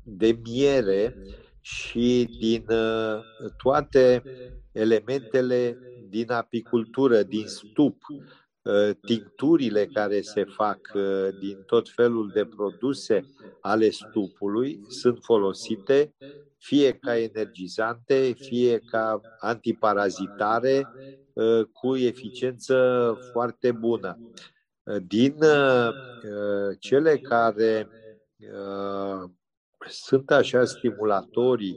de miere și din toate elementele din apicultură, din stup, tincturile care se fac din tot felul de produse ale stupului sunt folosite fie ca energizante, fie ca antiparazitare cu eficiență foarte bună. Din cele care sunt așa stimulatorii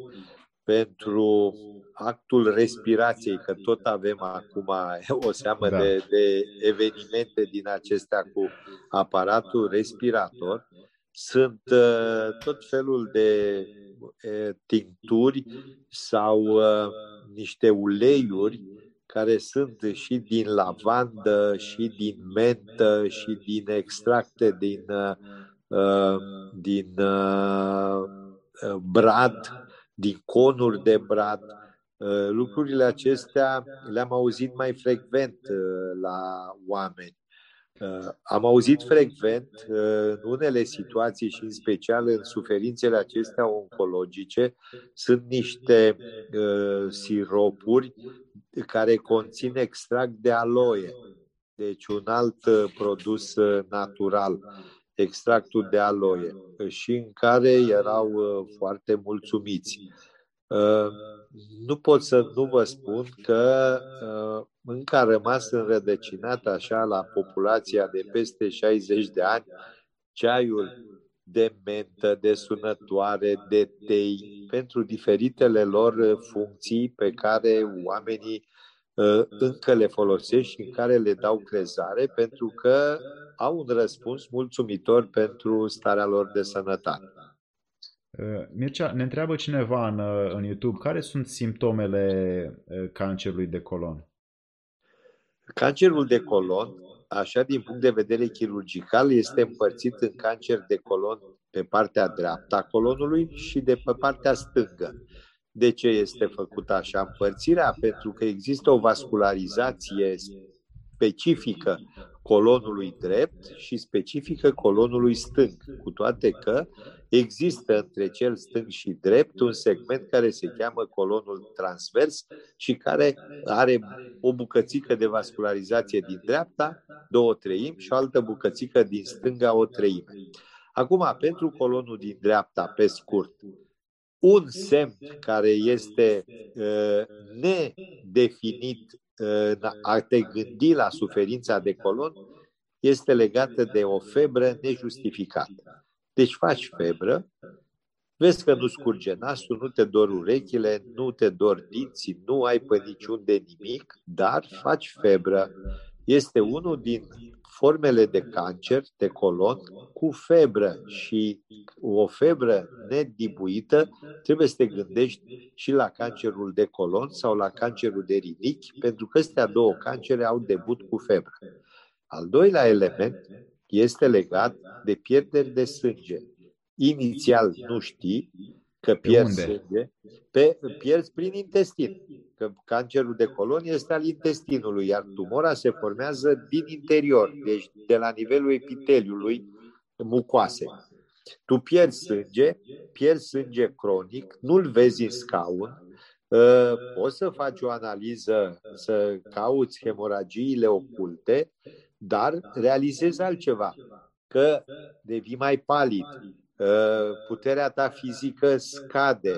pentru actul respirației, că tot avem acum o seamă de evenimente din acestea cu aparatul respirator, sunt tot felul de tincturi sau niște uleiuri care sunt și din lavandă, și din mentă, și din extracte din brad, din conuri de brad. Lucrurile acestea le-am auzit mai frecvent la oameni. Am auzit frecvent în unele situații și în special în suferințele acestea oncologice, sunt niște siropuri care conțin extract de aloe, deci un alt produs natural, extractul de aloe, și în care erau foarte mulțumiți. Nu pot să nu vă spun că încă a rămas înrădăcinat așa la populația de peste 60 de ani ceaiul de mentă, de sunătoare, de tei, pentru diferitele lor funcții pe care oamenii încă le folosesc și în care le dau crezare, pentru că au un răspuns mulțumitor pentru starea lor de sănătate. Mircea, ne întreabă cineva în YouTube, care sunt simptomele cancerului de colon? Cancerul de colon, așa din punct de vedere chirurgical, este împărțit în cancer de colon pe partea dreaptă a colonului și de pe partea stângă. De ce este făcută așa împărțirea? Pentru că există o vascularizație specifică colonului drept și specifică colonului stâng, cu toate că există între cel stâng și drept un segment care se cheamă colonul transvers și care are o bucățică de vascularizație din dreapta, 2/3, și o altă bucățică din stânga, 1/3. Acum, pentru colonul din dreapta, pe scurt, un semn care este nedefinit a te gândi la suferința de colon este legată de o febră nejustificată. Deci faci febră, vezi că nu scurge nasul, nu te dor urechile, nu te dor dinții, nu ai pe niciunde nimic, dar faci febră. Este unul din formele de cancer de colon cu febră, și o febră nedibuită trebuie să te gândești și la cancerul de colon sau la cancerul de rinichi, pentru că astea două cancere au debut cu febră. Al doilea element este legat de pierderi de sânge. Inițial nu știi că pierzi sânge, pierzi prin intestin. Că cancerul de colon este al intestinului, iar tumora se formează din interior, deci de la nivelul epiteliului mucoase. Tu pierzi sânge cronic, nu-l vezi în scaun, poți să faci o analiză, să cauți hemoragiile oculte, dar realizezi altceva, că devii mai palid, puterea ta fizică scade,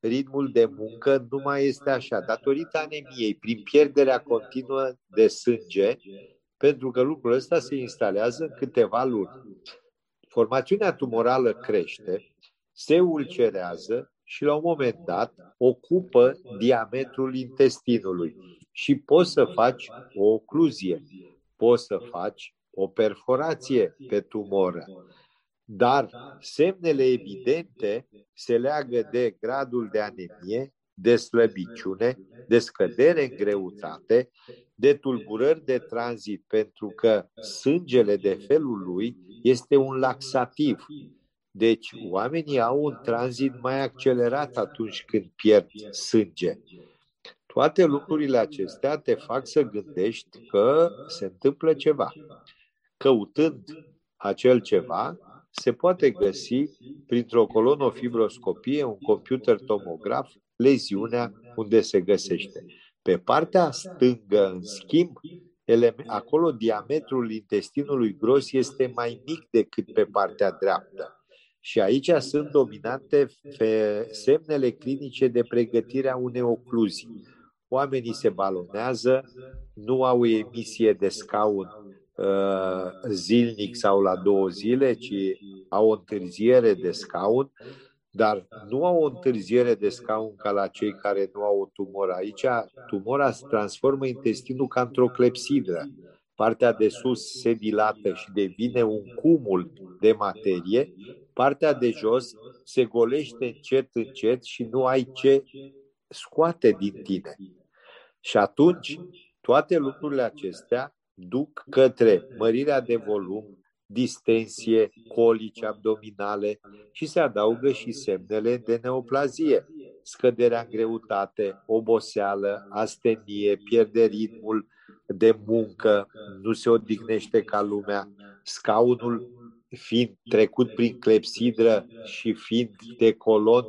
ritmul de muncă nu mai este așa, datorită anemiei, prin pierderea continuă de sânge, pentru că lucrul ăsta se instalează în câteva luni. Formațiunea tumorală crește, se ulcerează și la un moment dat ocupă diametrul intestinului și poți să faci o ocluzie, poți să faci o perforație pe tumoră. Dar semnele evidente se leagă de gradul de anemie, de slăbiciune, de scădere în greutate, de tulburări de tranzit, pentru că sângele de felul lui este un laxativ. Deci oamenii au un tranzit mai accelerat atunci când pierd sânge. Toate lucrurile acestea te fac să gândești că se întâmplă ceva. Căutând acel ceva, se poate găsi printr-o colonofibroscopie, un computer tomograf, leziunea unde se găsește. Pe partea stângă, în schimb, acolo diametrul intestinului gros este mai mic decât pe partea dreaptă. Și aici sunt dominante semnele clinice de pregătirea unei ocluzii. Oamenii se balonează, nu au emisie de scaun zilnic sau la 2 zile, ci au o întârziere de scaun, dar nu au o întârziere de scaun ca la cei care nu au o tumoră. Aici tumora se transformă intestinul ca într-o clepsidră. Partea de sus se dilată și devine un cumul de materie, partea de jos se golește încet, încet și nu ai ce scoate din tine. Și atunci toate lucrurile acestea duc către mărirea de volum, distensie, colici abdominale și se adaugă și semnele de neoplazie, scăderea în greutate, oboseală, astenie, pierde ritmul de muncă, nu se odihnește ca lumea, scaunul fiind trecut prin clepsidră și fiind de colon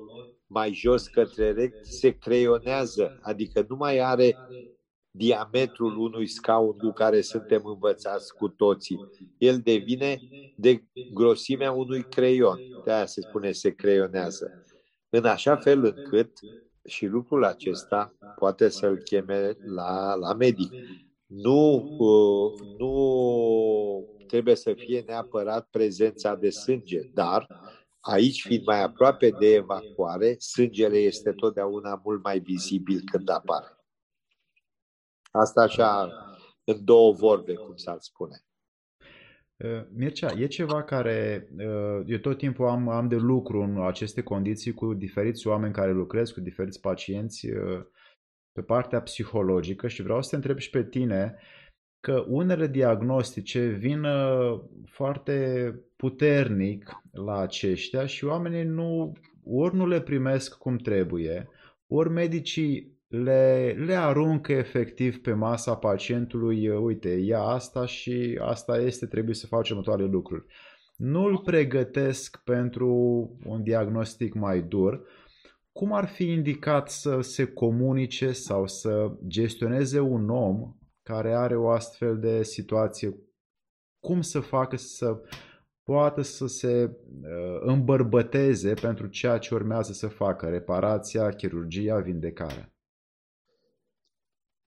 mai jos către rect, se creionează, adică nu mai are diametrul unui scaun cu care suntem învățați cu toții. El devine de grosimea unui creion. De-aia se spune se creionează. În așa fel încât și lucrul acesta poate să-l cheme la medic. Nu trebuie să fie neapărat prezența de sânge, dar aici, fiind mai aproape de evacuare, sângele este totdeauna mult mai vizibil când apare. Asta așa, în 2 vorbe, cum s-ar spune. Mircea, e ceva care eu tot timpul am de lucru în aceste condiții cu diferiți oameni care lucrez, cu diferiți pacienți pe partea psihologică și vreau să te întreb și pe tine că unele diagnostice vin foarte puternic la aceștia și oamenii ori nu le primesc cum trebuie, ori medicii le aruncă efectiv pe masa pacientului, uite, ia asta și asta este, trebuie să faci următoarele lucruri. Nu îl pregătesc pentru un diagnostic mai dur. Cum ar fi indicat să se comunice sau să gestioneze un om care are o astfel de situație? Cum să facă să poată să se îmbărbăteze pentru ceea ce urmează să facă, reparația, chirurgia, vindecarea?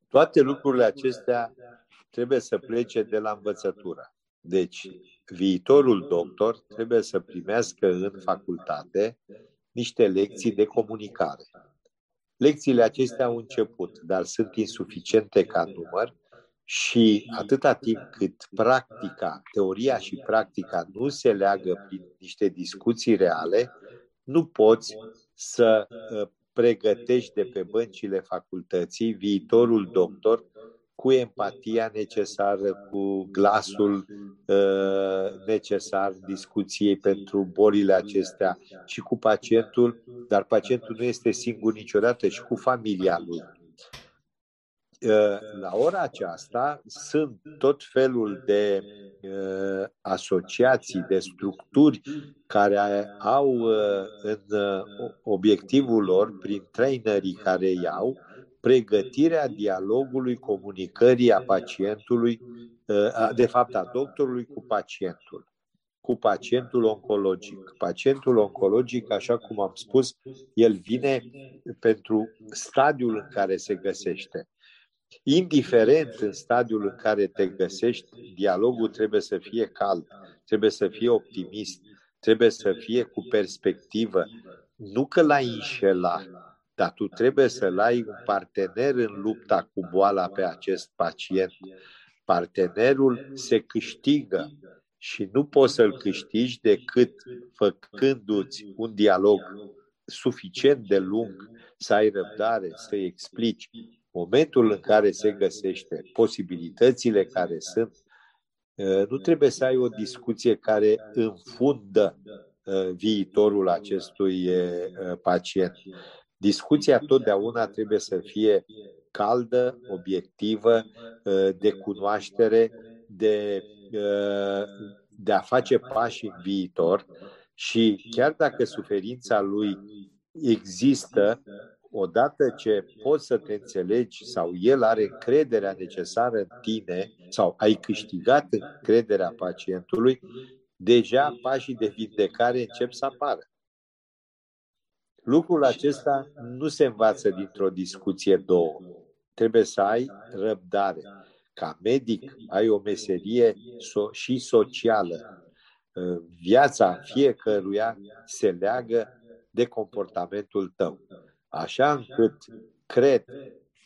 Toate lucrurile acestea trebuie să plece de la învățătură. Deci, viitorul doctor trebuie să primească în facultate niște lecții de comunicare. Lecțiile acestea au început, dar sunt insuficiente ca număr și atâta timp cât teoria și practica nu se leagă prin niște discuții reale, nu poți să pregătești de pe băncile facultății viitorul doctor cu empatia necesară, cu glasul necesar discuției pentru bolile acestea și cu pacientul, dar pacientul nu este singur niciodată, și cu familia lui. La ora aceasta sunt tot felul de asociații, de structuri care au în obiectivul lor, prin trainerii care iau, pregătirea dialogului, comunicării a pacientului, de fapt a doctorului cu pacientul oncologic. Pacientul oncologic, așa cum am spus, el vine pentru stadiul în care se găsește. Indiferent în stadiul în care te găsești, dialogul trebuie să fie cald, trebuie să fie optimist, trebuie să fie cu perspectivă. Nu că l-ai înșelat, dar tu trebuie să-l ai un partener în lupta cu boala pe acest pacient. Partenerul se câștigă și nu poți să-l câștigi decât făcându-ți un dialog suficient de lung, să ai răbdare, să-i explici momentul în care se găsește, posibilitățile care sunt. Nu trebuie să ai o discuție care înfundă viitorul acestui pacient. Discuția totdeauna trebuie să fie caldă, obiectivă, de cunoaștere, de a face pași în viitor, și chiar dacă suferința lui există, odată ce poți să te înțelegi sau el are încrederea necesară în tine sau ai câștigat încrederea pacientului, deja pașii de vindecare încep să apară. Lucrul acesta nu se învață dintr-o discuție, două. Trebuie să ai răbdare. Ca medic ai o meserie și socială. Viața fiecăruia se leagă de comportamentul tău. Așa încât cred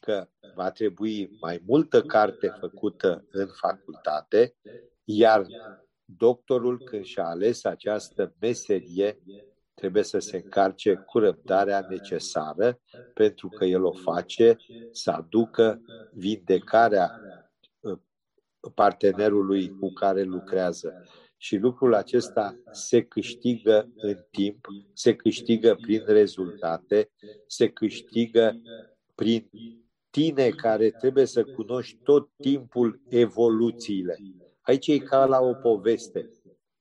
că va trebui mai multă carte făcută în facultate, iar doctorul, când și-a ales această meserie, trebuie să se încarce cu răbdarea necesară, pentru că el o face să aducă vindecarea partenerului cu care lucrează. Și lucrul acesta se câștigă în timp, se câștigă prin rezultate, se câștigă prin tine, care trebuie să cunoști tot timpul evoluțiile. Aici e ca la o poveste.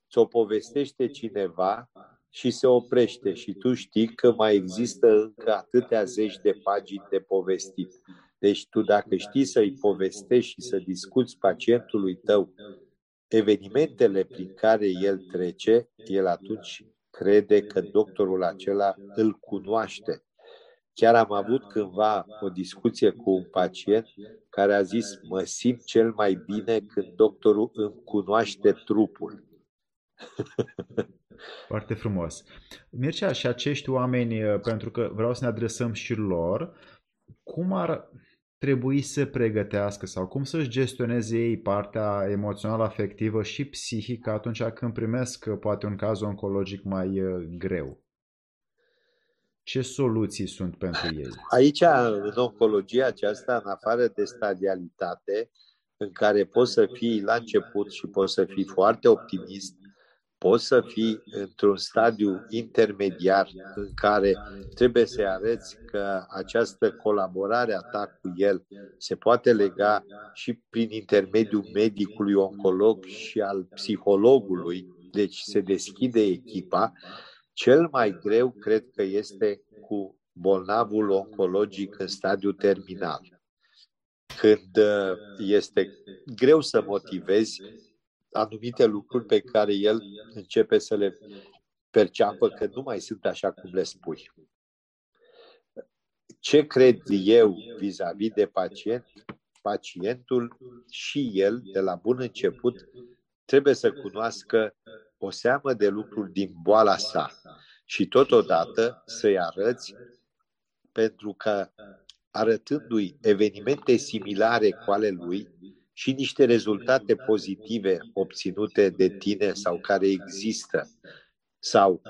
Ți-o povestește cineva și se oprește și tu știi că mai există încă atâtea zeci de pagini de povestit. Deci tu, dacă știi să-i povestești și să discuți pacientului tău evenimentele prin care el trece, el atunci crede că doctorul acela îl cunoaște. Chiar am avut cândva o discuție cu un pacient care a zis: mă simt cel mai bine când doctorul îmi cunoaște trupul. Foarte frumos. Mircea, și acești oameni, pentru că vreau să ne adresăm și lor, cum ar trebui să pregătească sau cum să-și gestioneze ei partea emoțională, afectivă și psihică atunci când primesc poate un caz oncologic mai greu? Ce soluții sunt pentru ei? Aici, în oncologia aceasta, în afară de stadialitate, în care poți să fii la început și poți să fii foarte optimist, poți să fii într-un stadiu intermediar în care trebuie să-i arăți că această colaborare a ta cu el se poate lega și prin intermediul medicului oncolog și al psihologului, deci se deschide echipa. Cel mai greu cred că este cu bolnavul oncologic în stadiu terminal, când este greu să motivezi anumite lucruri pe care el începe să le perceapă că nu mai sunt așa cum le spui. Ce cred eu vis-a-vis de pacient? Pacientul și el, de la bun început, trebuie să cunoască o seamă de lucruri din boala sa și totodată să-i arăți, pentru că arătându-i evenimente similare cu ale lui, și niște rezultate pozitive obținute de tine sau care există, sau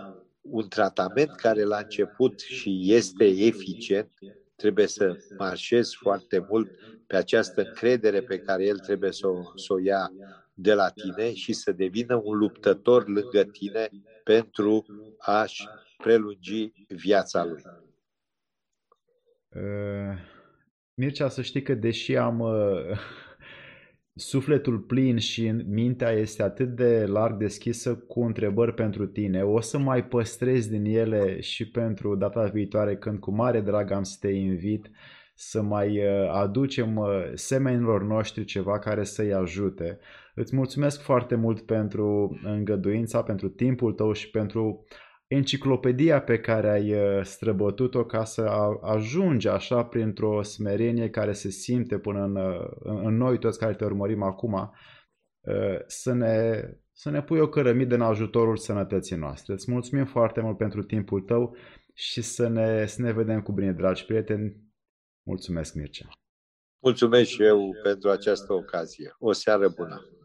un tratament care la început și este eficient, Trebuie să marșezi foarte mult pe această credere pe care el trebuie să o ia de la tine și să devină un luptător lângă tine pentru a-și prelungi viața lui. Mircea, să știi că deși am sufletul plin și mintea este atât de larg deschisă cu întrebări pentru tine, o să mai păstrez din ele și pentru data viitoare, când cu mare drag am să te invit să mai aducem semenilor noștri ceva care să-i ajute. Îți mulțumesc foarte mult pentru îngăduința, pentru timpul tău și pentru enciclopedia pe care ai străbătut-o ca să ajungi așa printr-o smerenie care se simte până în noi toți care te urmărim acum, să ne pui o cărămidă în ajutorul sănătății noastre. Îți mulțumim foarte mult pentru timpul tău și să ne vedem cu bine, dragi prieteni. Mulțumesc, Mircea. Mulțumesc și eu pentru această ocazie. O seară bună!